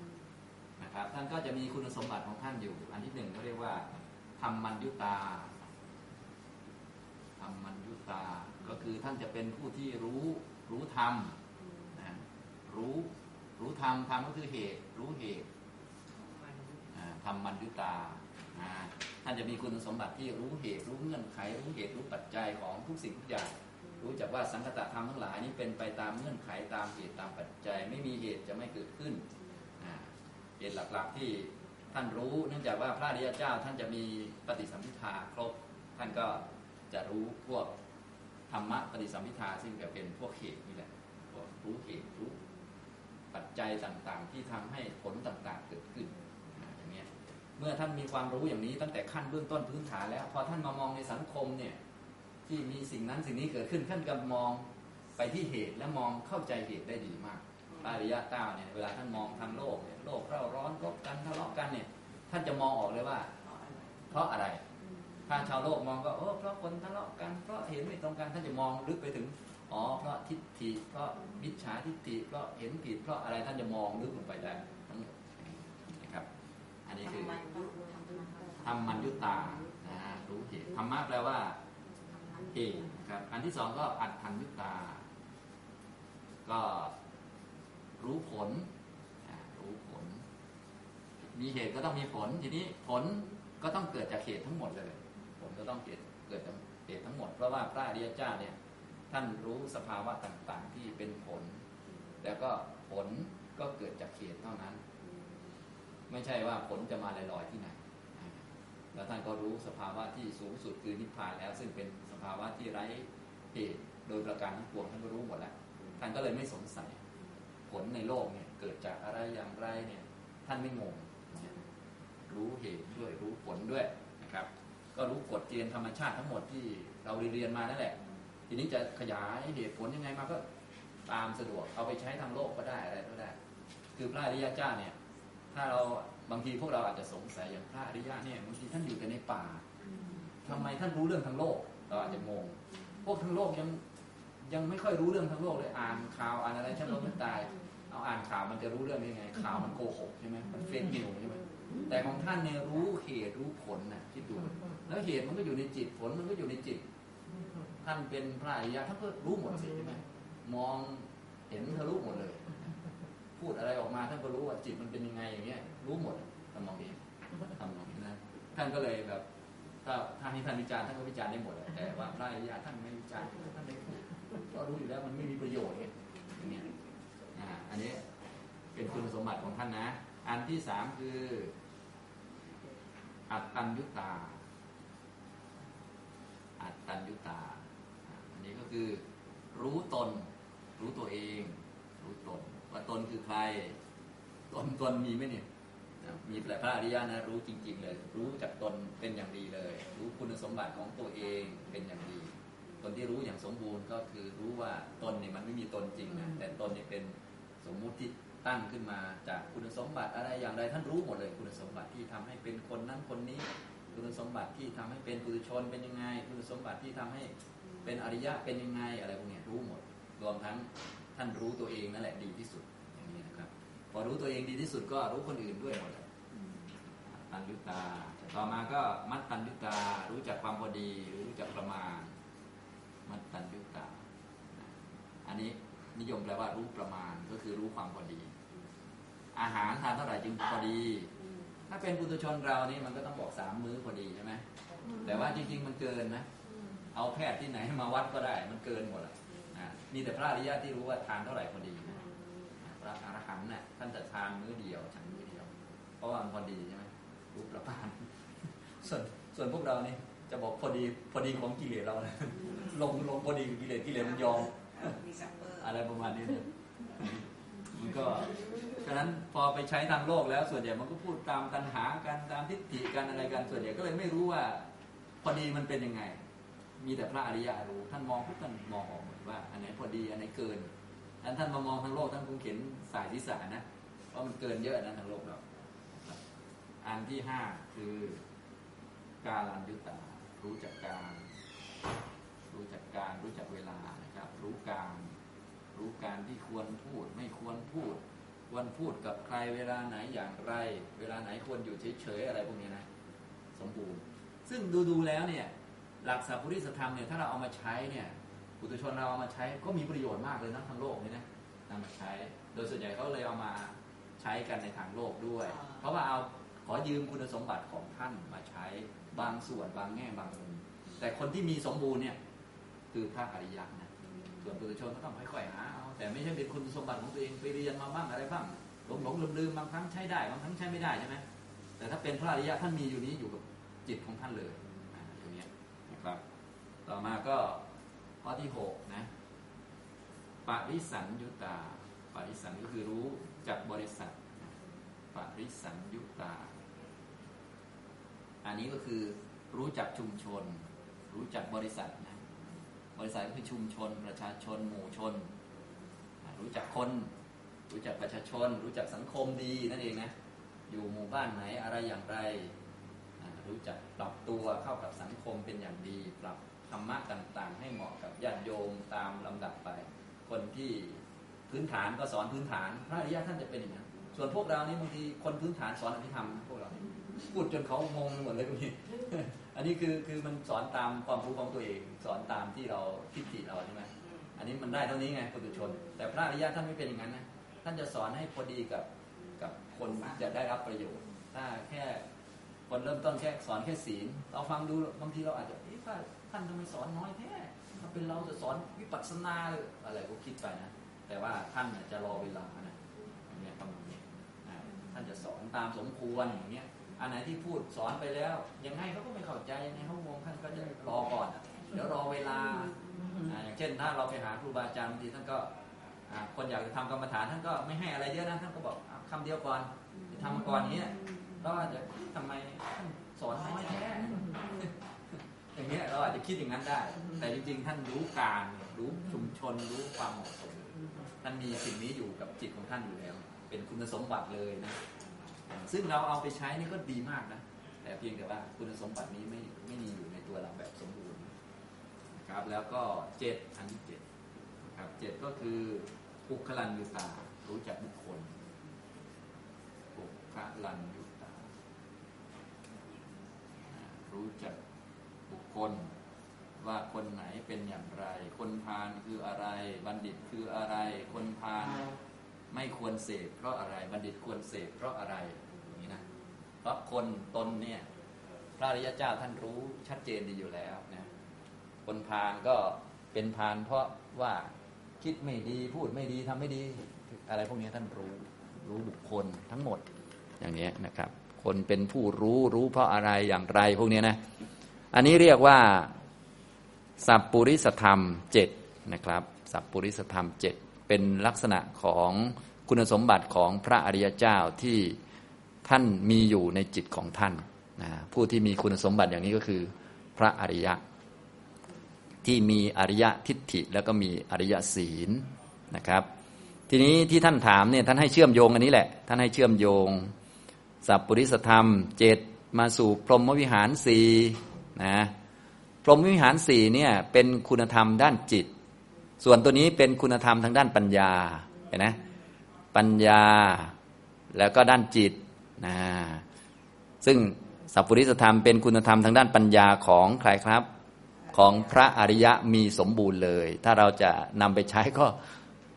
นะครับท่านก็จะมีคุณสมบัติของท่านอยู่อันที่หนึ่งก็เรียกว่าธรรมัญญุตาธรรมัญญุตาก็คือท่านจะเป็นผู้ที่รู้รู้ธรรมนะรู้รู้ธรรมธรรมก็คือเหตุรู้เหตุธรรมัญญุตาท่านจะมีคุณสมบัติที่รู้เหตุรู้เงื่อนไขรู้เหตุรู้ปัจจัยของทุกสิ่งทุกอย่างรู้จักว่าสังคตธรรมทั้งหลายนี้เป็นไปตามเงื่อนไขตามเหตุตามปัจจัยไม่มีเหตุจะไม่เกิดขึ้นเหตุหลักๆที่ท่านรู้เนื่องจากว่าพระอริยเจ้าท่านจะมีปฏิสัมภิทาครบท่านก็จะรู้พวกธรรมะปฏิสัมภิทาซึ่งก็เป็นพวกเหตุนี่แหละรู้เหตุรู้ปัจจัยต่างๆที่ทำให้ผลต่างๆเกิดขึ้นเมื่อท่านมีความรู้อย่างนี้ตั้งแต่ขั้นเบื้องต้นพื้นฐานแล้วพอท่านมามองในสังคมเนี่ยที่มีสิ่งนั้นสิ่งนี้เกิดขึ้นท่านก็มองไปที่เหตุและมองเข้าใจเหตุได้ดีมากพระอริยะเจ้าเนี่ยเวลาท่านมองทางโลกเนี่ยโลกเร่าร้อนรบกันทะเลาะกันเนี่ยท่านจะมองออกเลยว่าเพราะอะไรถ้าชาวโลกมองก็โอ้เพราะคนทะเลาะกันเพราะเห็นไม่ตรงกันท่านจะมองลึกไปถึงอ๋อเพราะทิฏฐิเพราะมิจฉาทิฏฐิเพราะเห็นผิดเพราะอะไรท่านจะมองลึกลงไปได้นี่คือธรรมัญญุตานะฮะรู้เหตุธรรมะแปลว่าเหตุนะครับอันที่สองก็อัตถัญญุตาก็รู้ผลรู้ผลมีเหตุก็ต้องมีผลทีนี้ผลก็ต้องเกิดจากเหตุทั้งหมดเลยผลก็ต้องเกิดเกิดจากเหตุทั้งหมดเพราะว่าพระอริยเจ้าเนี่ยท่านรู้สภาวะต่างๆที่เป็นผลแล้วก็ผลก็เกิดจากเหตุเท่านั้นไม่ใช่ว่าผลจะมาลอยๆที่ไหนแล้วท่านก็รู้สภาวะที่สูงสุดคือนิพพานแล้วซึ่งเป็นสภาวะที่ไร้เหตุโดยประการทั้งปวงท่านก็รู้หมดแล้วท่านก็เลยไม่สงสัยผลในโลกเนี่ยเกิดจากอะไรอย่างไรเนี่ยท่านไม่งงรู้เหตุด้วยรู้ผลด้วยนะครับก็รู้กฎเกณฑ์ธรรมชาติทั้งหมดที่เราเรียนมานั่นแหละ ทีนี้จะขยายเหตุผลยังไงมาก็ตามสะดวกเอาไปใช้ทางโลกก็ได้อะไรก็ได้คือพระอริยเจ้าเนี่ยถ้าเราบางทีพวกเราอาจจะสงสัยอย่างพระอริยะเนี่ยบางทีท่านอยู่แต่ในป่าทำไมท่านรู้เรื่องทางโลกเราอาจจะงงพวกทางโลกยังยังไม่ค่อยรู้เรื่องทางโลกเลยอ่านข่าวอ่านอะไรชั้นล้มตายเอาอ่านข่าวมันจะรู้เรื่องยังไงข่าวมันโกหกใช่ไหมมันเฟกนิวใช่ไหมแต่ของท่านเนี่ยรู้เหตุรู้ผลนะที่ดูแล้วเหตุมันก็อยู่ในจิตผลมันก็อยู่ในจิตท่านเป็นพระอริยะท่านก็รู้หมดสิใช่ไหมมองเห็นทะลุหมดเลยพูดอะไรออกมาท่านก็รู้ว่าจิตมันเป็นยังไงอย่างเงี้ยรู้หมดทำมองนี้ทำมองนี้นะท่านก็เลยแบบถ้าท่านที่ท่านวิจารณ์ท่านก็วิจารณ์ได้หมดแต่ว่าพระอริยะท่านไม่วิจารณ์ท่านไม่พูดก็รู้อยู่แล้วมันไม่มีประโยชน์อย่างเงี้ยอ่าอันนี้เป็นคุณสมบัติของท่านนะอันที่สามคืออัตตัญญูตาอัตตัญญูตาอันนี้ก็คือรู้ตนรู้ตัวเองรู้ตนว่าตนคือใครตนตนมีไหมเนี่ยมีแต่พระอริยะนะรู้จริงๆเลยรู้จากตนเป็นอย่างดีเลยรู้คุณสมบัติของตัวเองเป็นอย่างดีตนที่รู้อย่างสมบูรณ์ก็คือรู้ว่าตนเนี่ยมันไม่มีตนจริงนะแต่ตนเนี่ยเป็นสมมุติที่ตั้งขึ้นมาจากคุณสมบัติอะไรอย่างไรท่านรู้หมดเลยคุณสมบัติที่ทำให้เป็นคนนั้นคนนี้คุณสมบัติที่ทำให้เป็นปุถุชนเป็นยังไงคุณสมบัติที่ทำให้เป็นอริยะเป็นยังไงอะไรพวกนี้รู้หมดรวมทั้งท่านรู้ตัวเองนั่นแหละดีที่สุดอย่างนี้นะครับพอรู้ตัวเองดีที่สุดก็รู้คนอื่นด้วยหมดเลยตัณฑุตาต่อมาก็มัตตัณฑุตารู้จักความพอดีรู้จักประมาณมัตตัณฑุตาอันนี้นิยมแปลว่ารู้ประมาณก็คือรู้ความพอดีอาหารทานเท่าไหร่จึงพอดีถ้าเป็นปุถุชนเรานี่มันก็ต้องบอกสามมื้อพอดีใช่ไหมแต่ว่าจริงๆมันเกินนะเอาแพทย์ที่ไหนมาวัดก็ได้มันเกินหมดเลยมีแต่พระอริยะที่รู้ว่าทานเท่าไหร่พอดีนะพระอรหันต์น่ะท่านจะทานมื้อเดียวฉันมื้อเดียวเพราะว่ามันพอดีใช่ไหมรู้ประมาณส่วนส่วนพวกเรานี่จะบอกพอดีพอดีของกิเลสเรานะลงลงพอดีกิเลสกิเลสมันยอมอะไรประมาณนี้มันก็ฉะนั้นพอไปใช้ทางโลกแล้วส่วนใหญ่มันก็พูดตามตัณหากันตามทิฏฐิกันอะไรกันส่วนใหญ่ก็เลยไม่รู้ว่าพอดีมันเป็นยังไงมีแต่พระอริยะรู้ท่านมองทุกท่านมองออกหมดว่าอันไหนพอดีอันไหนเกินอันท่านมามองทางโลกท่านคงเห็นสายศีรษะนะว่ามันเกินเยอะนะทางโลกเราอันที่ห้าคือการันยุตารู้จักการรู้จักการรู้จักเวลานะครับรู้การรู้การที่ควรพูดไม่ควรพูดควรพูดกับใครเวลาไหนอย่างไรเวลาไหนควรอยู่เฉยๆอะไรพวกนี้นะสมบูรณ์ซึ่งดูๆแล้วเนี่ยหลักสัพพุริสธรรมเนี่ยถ้าเราเอามาใช้เนี่ยปุถุชนเราเอามาใช้ก็มีประโยชน์มากเลยนะทางโลกนี่นะนำมาใช้โดยส่วนใหญ่เขาเลยเอามาใช้กันในทางโลกด้วยเพราะว่าเอาขอยืมคุณสมบัติของท่านมาใช้บางส่วนบางแง่บางมุมแต่คนที่มีสมบูรณ์เนี่ยคือพระอริยะนะส่วนปุถุชนก็ต้องค่อยๆหาเอาแต่ไม่ใช่เป็นคุณสมบัติของตัวเองไปเรียนมาบ้างอะไรบ้างหลงๆลืมๆบางครั้งใช้ได้บางครั้งใช้ไม่ได้ใช่ไหมแต่ถ้าเป็นพระอริยะท่านมีอยู่นี้อยู่กับจิตของท่านเลยต่อมาก็ข้อที่หกนะปริสัญยุตาปริสัญก็คือรู้จักบริษัทปริสัญยุตาอันนี้ก็คือรู้จักชุมชนรู้จักบริษัทนะบริษัทก็คือชุมชนประชาชนหมู่ชนรู้จักคนรู้จักประชาชนรู้จักสังคมดีนั่นเองนะอยู่หมู่บ้านไหนอะไรอย่างไรรู้จักปรับตัวเข้ากับสังคมเป็นอย่างดีปรับธรรมะต่างๆให้เหมาะกับญาติโยมตามลำดับไปคนที่พื้นฐานก็สอนพื้นฐานพระอริยะท่านจะเป็นอย่างนั้นส่วนพวกเรานี่บางทีคนพื้นฐานสอนอภิธรรมพวกเราพูดจนเขางงหมดเลยพวกนี้ อันนี้คือคือมันสอนตามความรู้ของตัวเองสอนตามที่เราทิฏฐิเราใช่ไหมอันนี้มันได้เท่านี้ไงปุถุชนแต่พระอริยะท่านไม่เป็นอย่างนั้นนะท่านจะสอนให้พอดีกับกับคนจะได้รับประโยชน์ถ้าแค่คนเริ่มต้นแค่สอนแค่ศีลเราฟังดูบางทีเราอาจจะเอ๊ะท่านทำไมสอนน้อยแท้ถ้าเป็นเราจะสอนวิปัสสนาอะไรก็คิดไปนะแต่ว่าท่านจะรอเวลานะอย่างเงี้ยประมาณนี้ท่านจะสอนตามสมควรอย่างเงี้ยอันไหนที่พูดสอนไปแล้วยังไงเขาก็ไม่เข้าใจยังไงเขางงท่านก็จะรอก่อนเดี๋ยวรอเวลาอย่างเช่นถ้าเราไปหาครูบาอาจารย์บางทีท่านก็คนอยากจะทำกรรมฐานท่านก็ไม่ให้อะไรเยอะนะท่านก็บอกคำเดียวก่อนจะทำก่อนนี้ก็จะทำไมสอนน้อยแท้ อย่างเงี้ยเราอาจจะคิดอย่างนั้นได้แต่จริงๆท่านรู้การรู้ชุมชนรู้ความเหมาะสมท่านมีสิ่งนี้อยู่กับจิตของท่านอยู่แล้วเป็นคุณสมบัติเลยนะซึ่งเราเอาไปใช้นี่ก็ดีมากนะแต่เพียงแต่ว่าคุณสมบัตินี้ไม่ไม่มีอยู่ในตัวเราแบบสมบูรณ์นะครับแล้วก็เจ็ดอันที่เจ็ดนะครับเจ็ดก็คือปุคคลัญญูตารู้จักบุคคลปุคคลัญญูตารู้จักบุคคลว่าคนไหนเป็นอย่างไรคนพาลคืออะไรบัณฑิตคืออะไรคนพาลไม่ควรเสพเพราะอะไรบัณฑิตควรเสพเพราะอะไรอย่างนี้นะเพราะคนตนเนี่ยพระอริยเจ้าท่านรู้ชัดเจนดีอยู่แล้วนะคนพาลก็เป็นพาลเพราะว่าคิดไม่ดีพูดไม่ดีทำไม่ดีอะไรพวกนี้ท่านรู้รู้บุคคลทั้งหมดอย่างนี้นะครับคนเป็นผู้รู้รู้เพราะอะไรอย่างไรพวกนี้นะอันนี้เรียกว่าสัพปุริสธรรมเจ็ดนะครับสัพปุริสธรรมเจ็ดเป็นลักษณะของคุณสมบัติของพระอริยเจ้าที่ท่านมีอยู่ในจิตของท่านนะผู้ที่มีคุณสมบัติอย่างนี้ก็คือพระอริยะที่มีอริยทิฏฐิแล้วก็มีอริยศีลนะครับทีนี้ที่ท่านถามเนี่ยท่านให้เชื่อมโยงอันนี้แหละท่านให้เชื่อมโยงสัพปุริสธรรมเจ็ดมาสู่พรหมวิหารสี่นะพรหมวิหารสี่เนี่ยเป็นคุณธรรมด้านจิตส่วนตัวนี้เป็นคุณธรรมทางด้านปัญญาเห็นไหมปัญญาแล้วก็ด้านจิตนะซึ่งสัพปุริสธรรมเป็นคุณธรรมทางด้านปัญญาของใครครับของพระอริยะมีสมบูรณ์เลยถ้าเราจะนำไปใช้ก็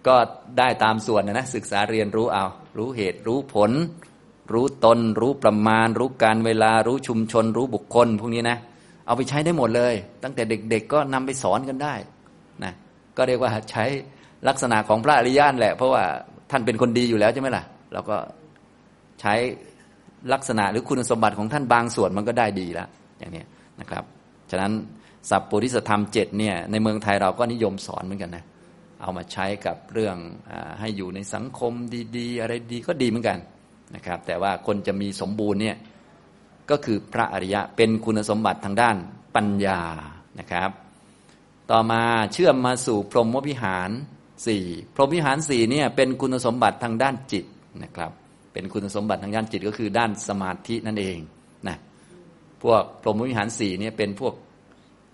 ก็ได้ตามส่วนนะนะศึกษาเรียนรู้เอารู้เหตุรู้ผลรู้ตนรู้ประมาณรู้การเวลารู้ชุมชนรู้บุคคลพวกนี้นะเอาไปใช้ได้หมดเลยตั้งแต่เด็กๆก็นำไปสอนกันได้นะก็เรียกว่าใช้ลักษณะของพระอริยะแหละเพราะว่าท่านเป็นคนดีอยู่แล้วใช่ไหมล่ะเราก็ใช้ลักษณะหรือคุณสมบัติของท่านบางส่วนมันก็ได้ดีแล้วอย่างนี้นะครับฉะนั้นสัพปุริสธรรมเจ็ดเนี่ยในเมืองไทยเราก็นิยมสอนเหมือนกันนะเอามาใช้กับเรื่องให้อยู่ในสังคมดีๆอะไรดีก็ดีเหมือนกันนะครับแต่ว่าคนจะมีสมบูรณ์เนี่ยก็คือพระอริยะเป็นคุณสมบัติทางด้านปัญญานะครับต่อมาเชื่อมมาสู่พรหมวิหารสี่พรหมวิหารสี่เนี่ยเป็นคุณสมบัติทางด้านจิตนะครับเป็นคุณสมบัติทางด้านจิตก็คือด้านสมาธินั่นเองนะพวกพรหมวิหารสี่เนี่ยเป็นพวก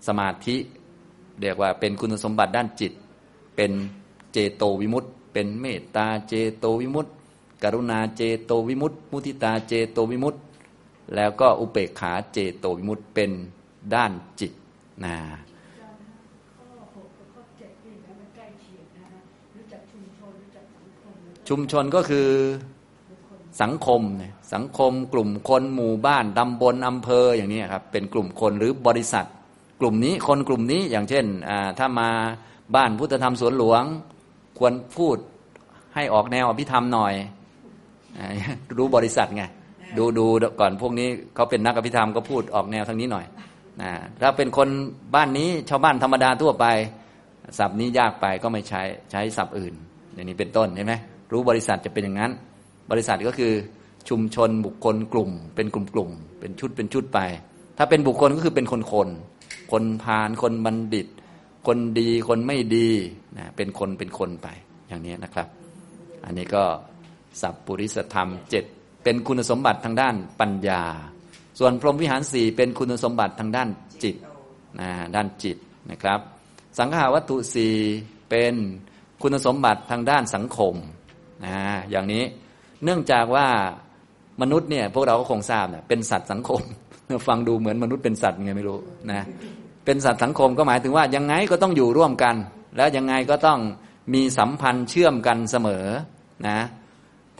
สมาธิเรียกว่าเป็นคุณสมบัติด้านจิตเป็นเจโตวิมุตติเป็นเมตตาเจโตวิมุตติกรุณาเจโตวิมุตติมุทิตาเจโตวิมุตติแล้วก็อุเบกขาเจโตวิมุตติเป็นด้านจิตนะชุมชนก็คือสังคมสังคมกลุ่มคนหมู่บ้านตำบลอำเภออย่างนี้ครับเป็นกลุ่มคนหรือบริษัทกลุ่มนี้คนกลุ่มนี้อย่างเช่นถ้ามาบ้านพุทธธรรมสวนหลวงควรพูดให้ออกแนวอภิธรรมหน่อยรู้บริษัทไงดูดูก่อนพวกนี้เขาเป็นนักอภิธรรมก็พูดออกแนวทางนี้หน่อยนะถ้าเป็นคนบ้านนี้ชาวบ้านธรรมดาทั่วไปศัพท์นี้ยากไปก็ไม่ใช้ใช้ศัพท์อื่นอย่างนี้เป็นต้นเห็นไหมรู้บริษัทจะเป็นอย่างนั้นบริษัทก็คือชุมชนบุคคลกลุ่มเป็นกลุ่มกลุ่มเป็นชุดเป็นชุดไปถ้าเป็นบุคคลก็คือเป็นคนคนคนพาลคนบัณฑิตคนดีคนไม่ดีนะเป็นคนเป็นคนไปอย่างนี้นะครับอันนี้ก็สัพปุริสธรรมเจ็ดเป็นคุณสมบัติทางด้านปัญญาส่วนพรหมวิหารสี่เป็นคุณสมบัติทางด้านจิตนะด้านจิตนะครับสังคหวัตถุสี่เป็นคุณสมบัติทางด้านสังคมนะอย่างนี้เนื่องจากว่ามนุษย์เนี่ยพวกเราก็คงทราบนะเป็นสัตว์สังคมฟังดูเหมือนมนุษย์เป็นสัตว์ไงไม่รู้นะเป็นสัตว์สังคมก็หมายถึงว่ายังไงก็ต้องอยู่ร่วมกันแล้วยังไงก็ต้องมีสัมพันธ์เชื่อมกันเสมอนะ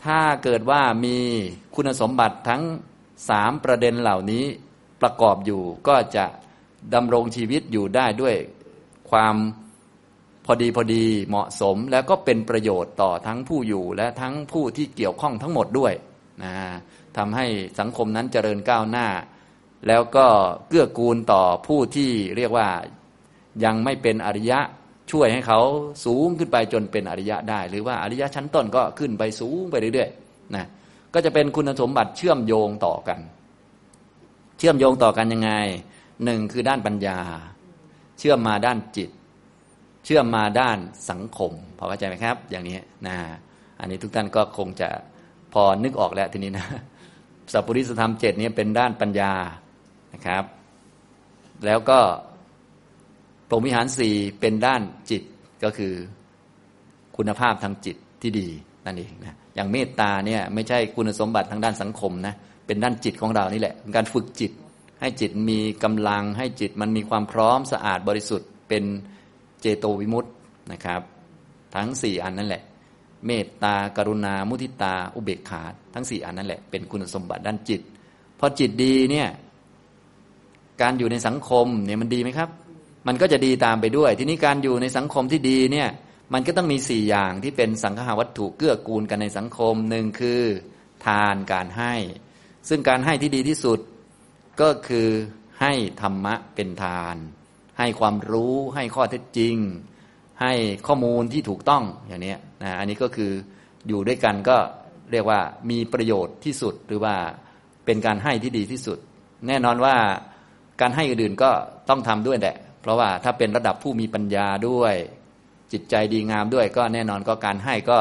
ถ้าเกิดว่ามีคุณสมบัติทั้งสามประเด็นเหล่านี้ประกอบอยู่ก็จะดำรงชีวิตอยู่ได้ด้วยความพอดีพอดีเหมาะสมแล้วก็เป็นประโยชน์ต่อทั้งผู้อยู่และทั้งผู้ที่เกี่ยวข้องทั้งหมดด้วยนะทำให้สังคมนั้นเจริญก้าวหน้าแล้วก็เกื้อกูลต่อผู้ที่เรียกว่ายังไม่เป็นอริยะช่วยให้เขาสูงขึ้นไปจนเป็นอริยะได้หรือว่าอริยะชั้นต้นก็ขึ้นไปสูงไปเรื่อยๆนะก็จะเป็นคุณสมบัติเชื่อมโยงต่อกันเชื่อมโยงต่อกันยังไง หนึ่งคือด้านปัญญาเชื่อมมาด้านจิตเชื่อมมาด้านสังคมพอเข้าใจไหมครับอย่างนี้นะอันนี้ทุกท่านก็คงจะพอนึกออกแล้วทีนี้นะสัพพุริสธรรมเจ็ดนี้เป็นด้านปัญญานะครับแล้วก็พรหมวิหารสี่เป็นด้านจิตก็คือคุณภาพทางจิตที่ดีนั่นเองนะอย่างเมตตาเนี่ยไม่ใช่คุณสมบัติทางด้านสังคมนะเป็นด้านจิตของเรานี่แหละเป็นการฝึกจิตให้จิตมีกำลังให้จิตมันมีความพร้อมสะอาดบริสุทธิ์เป็นเจโตวิมุตตินะครับทั้งสี่อันนั่นแหละเมตตากรุณามุทิตาอุเบกขาทั้งสี่อันนั่นแหละเป็นคุณสมบัติด้านจิตพอจิตดีเนี่ยการอยู่ในสังคมเนี่ยมันดีไหมครับมันก็จะดีตามไปด้วยทีนี้การอยู่ในสังคมที่ดีเนี่ยมันก็ต้องมีสี่อย่างที่เป็นสังคหวัตถุเกื้อกูลกันในสังคมหนึ่งคือทานการให้ซึ่งการให้ที่ดีที่สุดก็คือให้ธรรมะเป็นทานให้ความรู้ให้ข้อเท็จจริงให้ข้อมูลที่ถูกต้องอย่างนี้นะอันนี้ก็คืออยู่ด้วยกันก็เรียกว่ามีประโยชน์ที่สุดหรือว่าเป็นการให้ที่ดีที่สุดแน่นอนว่าการให้อื่นๆก็ต้องทำด้วยแหละเพราะว่าถ้าเป็นระดับผู้มีปัญญาด้วยจิตใจดีงามด้วยก็แน่นอนก็การให้ก็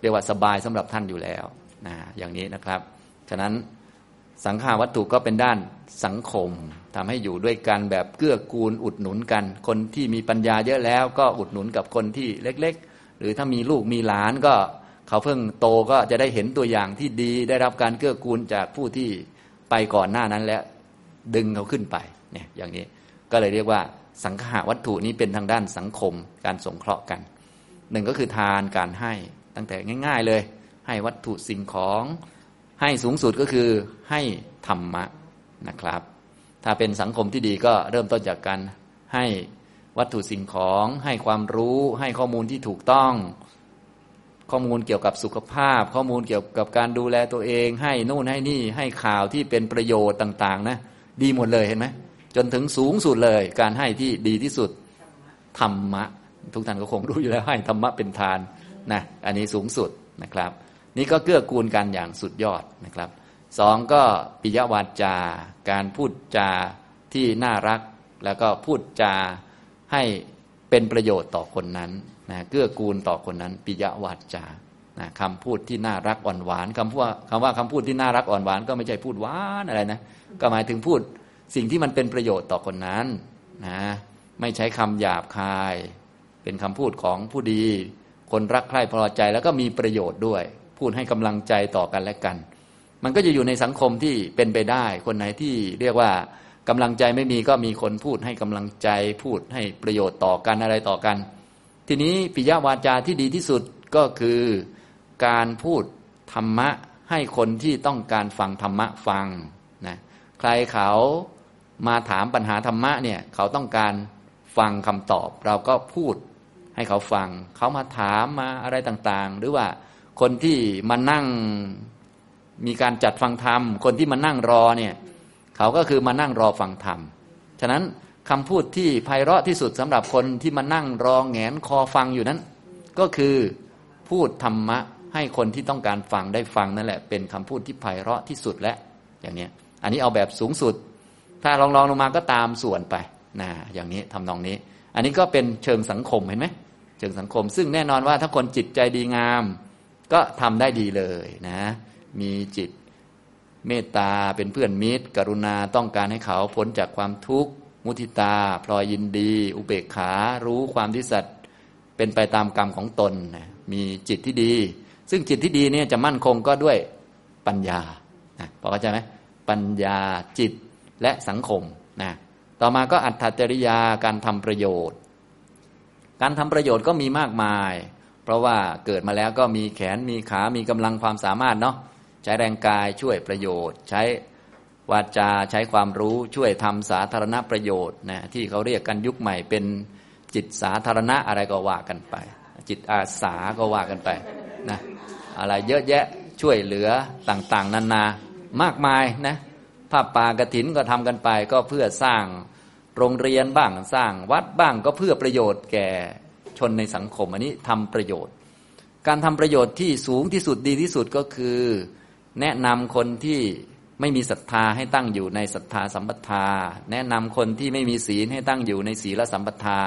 เรียกว่าสบายสำหรับท่านอยู่แล้วนะอย่างนี้นะครับฉะนั้นสังฆาวัตถุก็เป็นด้านสังคมทำให้อยู่ด้วยกันแบบเกื้อกูลอุดหนุนกันคนที่มีปัญญาเยอะแล้วก็อุดหนุนกับคนที่เล็กๆหรือถ้ามีลูกมีหลานก็เขาเพิ่งโตก็จะได้เห็นตัวอย่างที่ดีได้รับการเกื้อกูลจากผู้ที่ไปก่อนหน้านั้นแล้วดึงเขาขึ้นไปเนี่ยอย่างนี้ก็เลยเรียกว่าสังฆาวัตถุนี้เป็นทางด้านสังคมการสงเคราะห์กันหนึ่งก็คือทานการให้ตั้งแต่ง่ายๆเลยให้วัตถุสิ่งของให้สูงสุดก็คือให้ธรรมะนะครับถ้าเป็นสังคมที่ดีก็เริ่มต้นจากการให้วัตถุสิ่งของให้ความรู้ให้ข้อมูลที่ถูกต้องข้อมูลเกี่ยวกับสุขภาพข้อมูลเกี่ยวกับการดูแลตัวเองให้นู่นให้นี่ให้ข่าวที่เป็นประโยชน์ต่างๆนะดีหมดเลยเห็นไหมจนถึงสูงสุดเลยการให้ที่ดีที่สุดธรรมะทุกท่านก็คงรู้อยู่แล้วให้ธรรมะเป็นทานนะอันนี้สูงสุดนะครับนี่ก็เกื้อกูลกันอย่างสุดยอดนะครับสองก็ปิยวาจาการพูดจาที่น่ารักแล้วก็พูดจาให้เป็นประโยชน์ต่อคนนั้นนะเกื้อกูลต่อคนนั้นปิยวาจานะคำพูดที่น่ารักอ่อนหวานคำว่าคำว่าคำพูดที่น่ารักอ่อนหวานก็ไม่ใช่พูดหวานอะไรนะก็หมายถึงพูดสิ่งที่มันเป็นประโยชน์ต่อคนนั้นนะไม่ใช้คำหยาบคายเป็นคำพูดของผู้ดีคนรักใคร่พอใจแล้วก็มีประโยชน์ด้วยพูดให้กำลังใจต่อกันและกันมันก็จะอยู่ในสังคมที่เป็นไปได้คนไหนที่เรียกว่ากำลังใจไม่มีก็มีคนพูดให้กำลังใจพูดให้ประโยชน์ต่อกันอะไรต่อกันทีนี้ปิยวาจาที่ดีที่สุดก็คือการพูดธรรมะให้คนที่ต้องการฟังธรรมะฟังนะใครเขามาถามปัญหาธรรมะเนี่ยเขาต้องการฟังคำตอบเราก็พูดให้เขาฟังเขามาถามมาอะไรต่างๆหรือว่าคนที่มานั่งมีการจัดฟังธรรมคนที่มานั่งรอเนี่ยเขาก็คือมานั่งรอฟังธรรมฉะนั้นคำพูดที่ไพเราะที่สุดสำหรับคนที่มานั่งรอแงนคอฟังอยู่นั้นก็คือพูดธรรมะให้คนที่ต้องการฟังได้ฟังนั่นแหละเป็นคำพูดที่ไพเราะที่สุดและอย่างนี้อันนี้เอาแบบสูงสุดถ้าลองๆลงมาก็ตามส่วนไปนะอย่างนี้ทำนองนี้อันนี้ก็เป็นเชิงสังคมเห็นไหมเชิงสังคมซึ่งแน่นอนว่าถ้าคนจิตใจดีงามก็ทำได้ดีเลยนะมีจิตเมตตาเป็นเพื่อนมิตรกรุณาต้องการให้เขาพ้นจากความทุกข์มุทิตาพลอยยินดีอุเบกขารู้ความที่สัตว์เป็นไปตามกรรมของตนนะมีจิตที่ดีซึ่งจิตที่ดีเนี่ยจะมั่นคงก็ด้วยปัญญานะพอเข้าใจไหมปัญญาจิตและสังคมนะต่อมาก็อัตถจริยาการทำประโยชน์การทำประโยชน์ก็มีมากมายเพราะว่าเกิดมาแล้วก็มีแขนมีขามีกำลังความสามารถเนาะใช้แรงกายช่วยประโยชน์ใช้วาจาใช้ความรู้ช่วยทำสาธารณประโยชน์นะที่เขาเรียกกันยุคใหม่เป็นจิตสาธารณะอะไรก็ว่ากันไปจิตอาสาก็ว่ากันไปนะอะไรเยอะแยะช่วยเหลือต่างๆนานามากมายนะผ้าป่ากฐินก็ทำกันไปก็เพื่อสร้างโรงเรียนบ้างสร้างวัดบ้างก็เพื่อประโยชน์แก่ชนในสังคมอันนี้ทำประโยชน์การทำประโยชน์ที่สูงที่สุดดีที่สุดก็คือแนะนำคนที่ ไม่มีศรัทธาให้ตั้งอยู่ในศรัทธาสัมปทาแนะนำคนที่ไม่มีศีลให้ตั้งอยู่ในศีลสัมปทา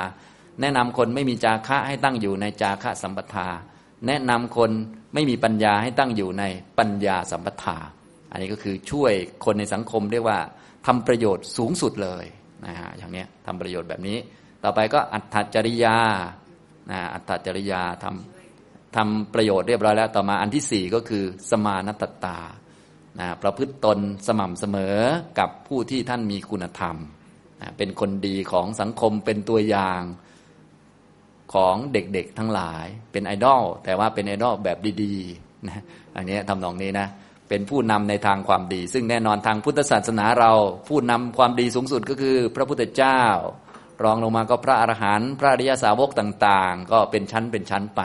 แนะนำคนไม่มีจาคะให้ตั้งอยู่ในจาคะสัมปทาแนะนำคนไม่มีปัญญาให้ตั้งอยู่ในปัญญาสัมปทาอันนี้ก็คือช่วยคนในสังคมเรียกว่าทำประโยชน์สูงสุดเลยนะฮะอย่างนี้ทำประโยชน์แบบนี้ต่อไปก็อัตถจริยานะอัตถจริยาทำทำประโยชน์เรียบร้อยแล้วต่อมาอันที่สี่ก็คือสมานตตานะประพฤติตนสม่ำเสมอกับผู้ที่ท่านมีคุณธรรมนะเป็นคนดีของสังคมเป็นตัวอย่างของเด็กๆทั้งหลายเป็นไอดอลแต่ว่าเป็นไอดอลแบบดีๆนะอันนี้ทำนองนี้นะเป็นผู้นำในทางความดีซึ่งแน่นอนทางพุทธศาสนาเราผู้นำความดีสูงสุดก็คือพระพุทธเจ้ารองลงมาก็พระอรหันต์พระอริยสาวกต่างๆก็เป็นชั้นเป็นชั้นไป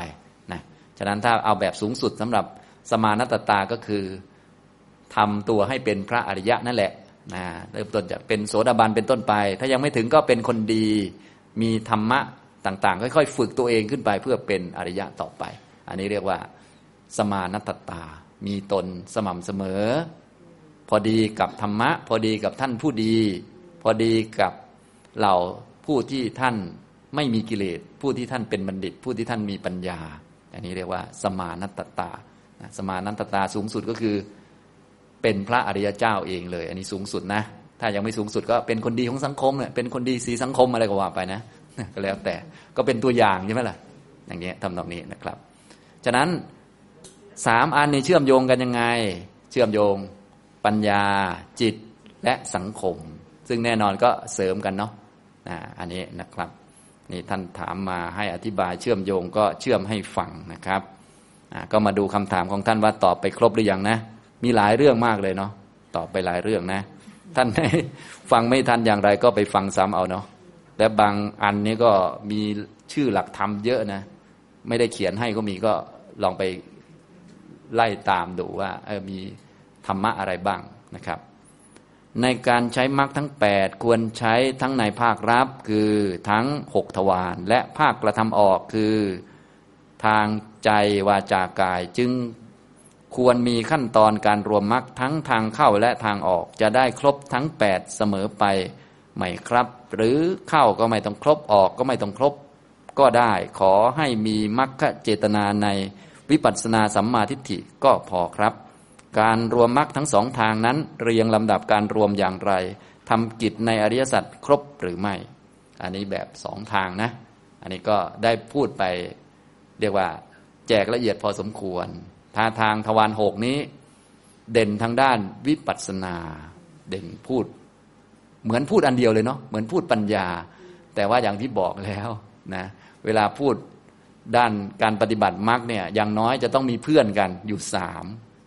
นะฉะนั้นถ้าเอาแบบสูงสุดสำหรับสมานตตาก็คือทำตัวให้เป็นพระอริยะนั่นแหละนะเริ่มต้นจากเป็นโสดาบันเป็นต้นไปถ้ายังไม่ถึงก็เป็นคนดีมีธรรมะต่างๆค่อยๆฝึกตัวเองขึ้นไปเพื่อเป็นอริยะต่อไปอันนี้เรียกว่าสมานตตามีตนสม่ำเสมอพอดีกับธรรมะพอดีกับท่านผู้ดีพอดีกับเหล่าผู้ที่ท่านไม่มีกิเลสผู้ที่ท่านเป็นบัณฑิตผู้ที่ท่านมีปัญญาอันนี้เรียกว่าสมานตตาสมานตตาสูงสุดก็คือเป็นพระอริยเจ้าเองเลยอันนี้สูงสุดนะถ้ายังไม่สูงสุดก็เป็นคนดีของสังคมเนี่ยเป็นคนดีสีสังคมอะไรก็ว่าไปนะก็แล้วแต่ก็เป็นตัวอย่างใช่ไหมล่ะอย่างเงี้ยทำตรงนี้นะครับฉะนั้นสามอันนี้เชื่อมโยงกันยังไงเชื่อมโยงปัญญาจิตและสังคมซึ่งแน่นอนก็เสริมกันเนาะอันนี้นะครับนี่ท่านถามมาให้อธิบายเชื่อมโยงก็เชื่อมให้ฟังนะครับก็มาดูคำถามของท่านว่าตอบไปครบหรือยังนะมีหลายเรื่องมากเลยเนาะตอบไปหลายเรื่องนะท่านฟังไม่ทันอย่างไรก็ไปฟังซ้ำเอาเนาะและบางอันนี้ก็มีชื่อหลักธรรมเยอะนะไม่ได้เขียนให้ก็มีก็ลองไปไล่ตามดูว่าเออมีธรรมะอะไรบ้างนะครับในการใช้มรรคทั้งแปดควรใช้ทั้งในภาครับคือทั้งหกทวารและภาคกระทำออกคือทางใจวาจากายจึงควรมีขั้นตอนการรวมมรรคทั้งทางเข้าและทางออกจะได้ครบทั้งแปดเสมอไปไหมครับหรือเข้าก็ไม่ต้องครบออกก็ไม่ต้องครบก็ได้ขอให้มีมรรคเจตนาในวิปัสสนาสัมมาทิฏฐิก็พอครับการรวมมรรคทั้งสองทางนั้นเรียงลำดับการรวมอย่างไรทำกิจในอริยสัจครบหรือไม่อันนี้แบบสองทางนะอันนี้ก็ได้พูดไปเรียกว่าแจกละเอียดพอสมควรท่าทางทวารหกนี้เด่นทางด้านวิปัสสนาเด่นพูดเหมือนพูดอันเดียวเลยเนาะเหมือนพูดปัญญาแต่ว่าอย่างที่บอกแล้วนะเวลาพูดด้านการปฏิบัติมรรคเนี่ยอย่างน้อยจะต้องมีเพื่อนกันอยู่สาม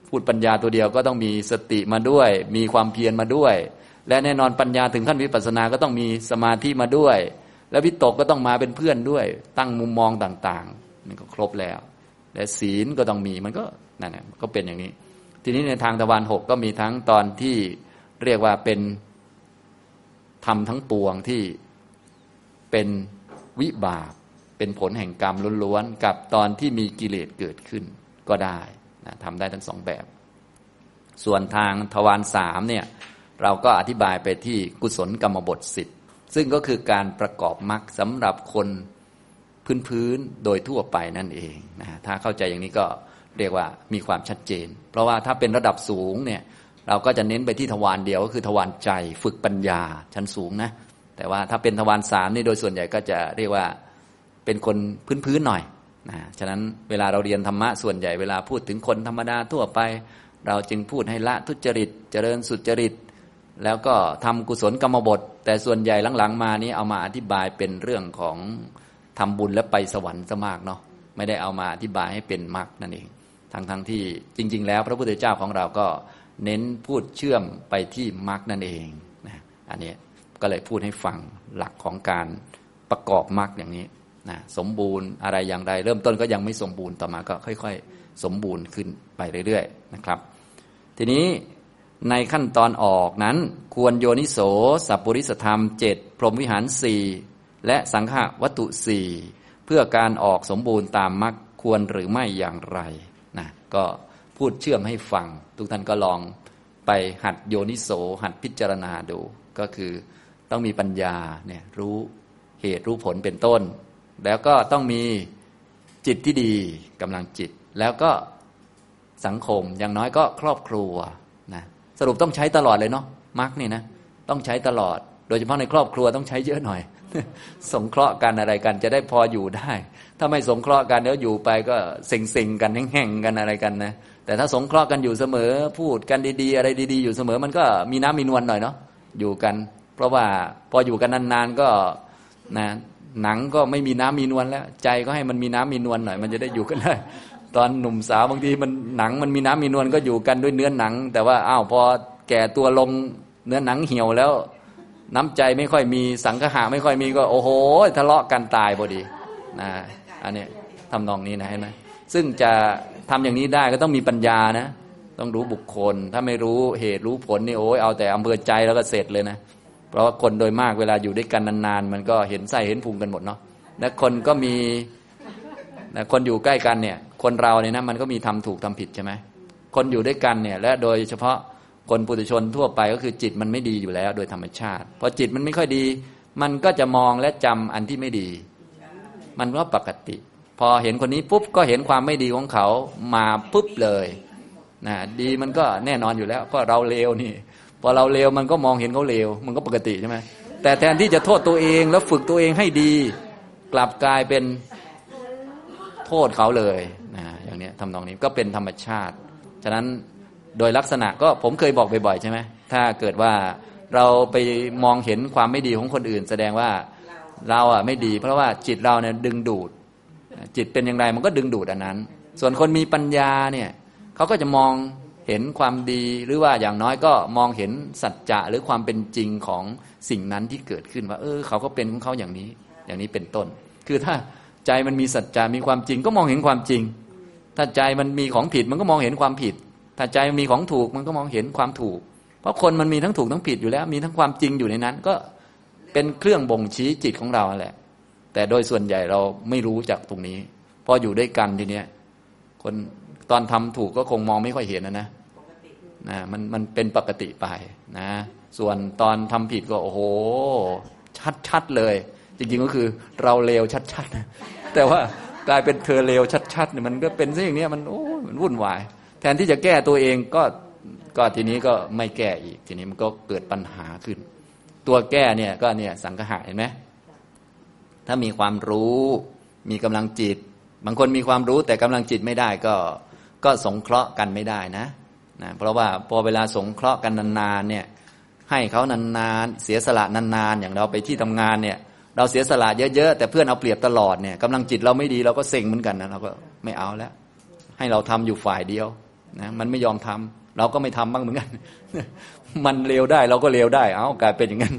พูดปัญญาตัวเดียวก็ต้องมีสติมาด้วยมีความเพียรมาด้วยและแน่นอนปัญญาถึงขั้นวิปัสสนาก็ต้องมีสมาธิมาด้วยและวิตกก็ต้องมาเป็นเพื่อนด้วยตั้งมุมมองต่างๆมันก็ครบแล้วและศีลก็ต้องมีมันก็นั่นแหละก็เป็นอย่างนี้ทีนี้ในทางทวารหกก็มีทั้งตอนที่เรียกว่าเป็นทำทั้งปวงที่เป็นวิบากเป็นผลแห่งกรรมล้วนๆกับตอนที่มีกิเลสเกิดขึ้นก็ได้นะทำได้ทั้งสองแบบส่วนทางทวารสามเนี่ยเราก็อธิบายไปที่กุศลกรรมบทสิบซึ่งก็คือการประกอบมรรคสำหรับคนพื้นๆโดยทั่วไปนั่นเองนะถ้าเข้าใจอย่างนี้ก็เรียกว่ามีความชัดเจนเพราะว่าถ้าเป็นระดับสูงเนี่ยเราก็จะเน้นไปที่ทวารเดียวก็คือทวารใจฝึกปัญญาชั้นสูงนะแต่ว่าถ้าเป็นทวารสามนี่โดยส่วนใหญ่ก็จะเรียกว่าเป็นคนพื้นๆหน่อยนะฉะนั้นเวลาเราเรียนธรรมะส่วนใหญ่เวลาพูดถึงคนธรรมดาทั่วไปเราจึงพูดให้ละทุจริตเจริญสุจริตแล้วก็ทำกุศลกรรมบทแต่ส่วนใหญ่หลังๆมานี้เอามาอธิบายเป็นเรื่องของทำบุญและไปสวรรค์ซะมากเนาะไม่ได้เอามาอธิบายให้เป็นมรรคนั่นเองทั้งๆที่จริงๆแล้วพระพุทธเจ้าของเราก็เน้นพูดเชื่อมไปที่มรรคนั่นเองนะอันนี้ก็เลยพูดให้ฟังหลักของการประกอบมรรคอย่างนี้นะสมบูรณ์อะไรอย่างไรเริ่มต้นก็ยังไม่สมบูรณ์ต่อมาก็ค่อยๆสมบูรณ์ขึ้นไปเรื่อยๆนะครับทีนี้ในขั้นตอนออกนั้นควรโยนิโสสัพพุริสธรรมเจ็ดพรหมวิหารสี่และสังฆวัตถุสี่เพื่อการออกสมบูรณ์ตามมรรคควรหรือไม่อย่างไรนะก็พูดเชื่อมให้ฟังทุกท่านก็ลอง ไปหัดโยนิโสหัดพิจารณาดูก็คือต้องมีปัญญาเนี่ยรู้เหตุรู้ผลเป็นต้นแล้วก็ต้องมีจิตที่ดีกำลังจิตแล้วก็สังคมอย่างน้อยก็ครอบครัวนะสรุปต้องใช้ตลอดเลยเนาะมรรคนี่นะต้องใช้ตลอดโดยเฉพาะในครอบครัวต้องใช้เยอะหน่อยสงเคราะห์กันอะไรกันจะได้พออยู่ได้ถ้าไม่สงเคราะห์กันเดี๋ยวอยู่ไปก็เซ็งๆกันแห่งๆกันอะไรกันนะแต่ถ้าสงเคราะห์กันอยู่เสมอพูดกันดีๆอะไรดีๆอยู่เสมอมันก็มีน้ำมีนวลหน่อยเนาะอยู่กันเพราะว่าพออยู่กันนานๆก็นะหนังก็ไม่มีน้ำมีนวลแล้วใจก็ให้มันมีน้ำมีนวลหน่อยมันจะได้อยู่กันได้ตอนหนุ่มสาวบางทีมันหนังมันมีน้ำมีนวลก็อยู่กันด้วยเนื้อหนังแต่ว่าอ้าวพอแก่ตัวลงเนื้อหนังเหี่ยวแล้วน้ำใจไม่ค่อยมีสังคหะไม่ค่อยมีก็โอ้โหทะเลาะกันตายพอดีนะอันนี้ทำนองนี้นะเห็นไหมซึ่งจะทำอย่างนี้ได้ก็ต้องมีปัญญานะต้องรู้บุคคลถ้าไม่รู้เหตุรู้ผลนี่โอ้ยเอาแต่อำเภอใจแล้วก็เสร็จเลยนะเพราะว่าคนโดยมากเวลาอยู่ด้วยกันนานๆมันก็เห็นไส้เห็นพุงกันหมดเนาะและคนก็มีนะคนอยู่ใกล้กันเนี่ยคนเราเนี่ยนะมันก็มีทำถูกทำผิดใช่ไหมคนอยู่ด้วยกันเนี่ยและโดยเฉพาะคนปุถุชนทั่วไปก็คือจิตมันไม่ดีอยู่แล้วโดยธรรมชาติพอจิตมันไม่ค่อยดีมันก็จะมองและจำอันที่ไม่ดีมันก็ปกติพอเห็นคนนี้ปุ๊บก็เห็นความไม่ดีของเขามาปุ๊บเลยนะดีมันก็แน่นอนอยู่แล้วก็เราเลวนี่พอเราเลวมันก็มองเห็นเขาเลวมันก็ปกติใช่ไหมแต่แทนที่จะโทษตัวเองแล้วฝึกตัวเองให้ดีกลับกลายเป็นโทษเขาเลยนะอย่างนี้ทำนองนี้ก็เป็นธรรมชาติฉะนั้นโดยลักษณะก็ผมเคยบอกบ่อยๆใช่ไหมถ้าเกิดว่าเราไปมองเห็นความไม่ดีของคนอื่นแสดงว่าเราอ่ะไม่ดีเพราะว่าจิตเราเนี่ยดึงดูดจิตเป็นอย่างไรมันก็ดึงดูดอันนั้นส่วนคนมีปัญญาเนี่ยเขาก็จะมองเห็นความดีหรือว่าอย่างน้อยก็มองเห็นสัจจะหรือความเป็นจริงของสิ่งนั้นที่เกิดขึ้นว่าเออเขาก็เป็นของเขาอย่างนี้อย่างนี้เป็นต้นคือถ้าใจมันมีสัจจะมีความจริงก็มองเห็นความจริงถ้าใจมันมีของผิดมันก็มองเห็นความผิดถ้าใจมันมีของถูกมันก็มองเห็นความถูกเพราะคนมันมีทั้งถูกทั้งผิดอยู่แล้วมีทั้งความจริงอยู่ในนั้นก็เป็นเครื่องบ่งชี้จิตของเราแหละแต่โดยส่วนใหญ่เราไม่รู้จักตรงนี้พออยู่ด้วยกันทีเนี้ยคนตอนทำถูกก็คงมองไม่ค่อยเห็นนะนะนะมันมันเป็นปกติไปนะส่วนตอนทำผิดก็โอ้โหชัดๆเลยจริงๆก็คือเราเลวชัดๆแต่ว่ากลายเป็นเธอเลวชัดๆเนี่ยมันก็เป็นซะอย่างเนี้ยมันโอ้มันวุ่นวายแทนที่จะแก้ตัวเองก็ก็ทีนี้ก็ไม่แก้อีกทีนี้มันก็เกิดปัญหาขึ้นตัวแก้เนี่ยก็เนี่ยสังคหะเห็นไหมถ้ามีความรู้มีกำลังจิตบางคนมีความรู้แต่กำลังจิตไม่ได้ก็ก็สงเคราะห์กันไม่ได้นะนะเพราะว่าพอเวลาสงเคราะห์กันนานๆเนี่ยให้เขานานๆเสียสละนานๆอย่างเราไปที่ทำงานเนี่ยเราเสียสละเยอะๆแต่เพื่อนเอาเปรียบตลอดเนี่ยกำลังจิตเราไม่ดีเราก็เซ็งเหมือนกันนะเราก็ไม่เอาแล้วให้เราทำอยู่ฝ่ายเดียวนะมันไม่ยอมทำเราก็ไม่ทำบ้างเหมือนกันมันเลวได้เราก็เลวได้เอ้ากลายเป็นอย่างนั้น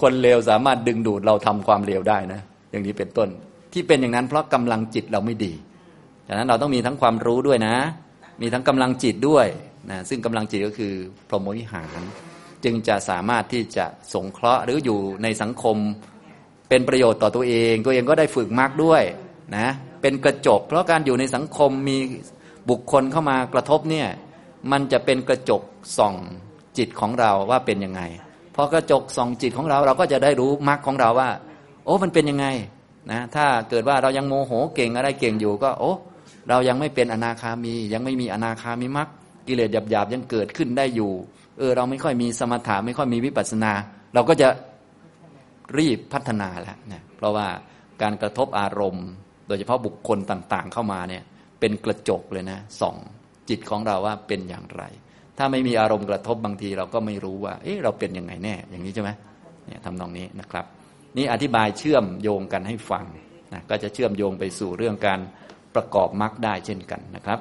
คนเลวสามารถดึงดูดเราทำความเลวได้นะอย่างนี้เป็นต้นที่เป็นอย่างนั้นเพราะกำลังจิตเราไม่ดีฉะนั้นเราต้องมีทั้งความรู้ด้วยนะมีทั้งกำลังจิตด้วยนะซึ่งกำลังจิตก็คือพรหมวิหารจึงจะสามารถที่จะสงเคราะห์หรืออยู่ในสังคมเป็นประโยชน์ต่อตัวเองตัวเองก็ได้ฝึกมากด้วยนะเป็นกระจกเพราะการอยู่ในสังคมมีบุคคลเข้ามากระทบเนี่ยมันจะเป็นกระจกส่องจิตของเราว่าเป็นยังไงพอกระจกส่องจิตของเราเราก็จะได้รู้มรรคของเราว่าโอ้มันเป็นยังไงนะถ้าเกิดว่าเรายังโมโหเก่งอะไรเก่งอยู่ก็โอ้เรายังไม่เป็นอนาคามียังไม่มีอนาคามิมรรคกิเลสหยาบๆยังเกิดขึ้นได้อยู่เออเราไม่ค่อยมีสมถะไม่ค่อยมีวิปัสสนาเราก็จะรีบพัฒนาแล้วนะเพราะว่าการกระทบอารมณ์โดยเฉพาะบุคคลต่างๆเข้ามาเนี่ยเป็นกระจกเลยนะส่องจิตของเราว่าเป็นอย่างไรถ้าไม่มีอารมณ์กระทบบางทีเราก็ไม่รู้ว่าเอ๊ะเราเป็นยังไงแน่อย่างนี้ใช่ไหมเนี่ยทำนองนี้นะครับนี่อธิบายเชื่อมโยงกันให้ฟังนะก็จะเชื่อมโยงไปสู่เรื่องการประกอบมรรคได้เช่นกันนะครับ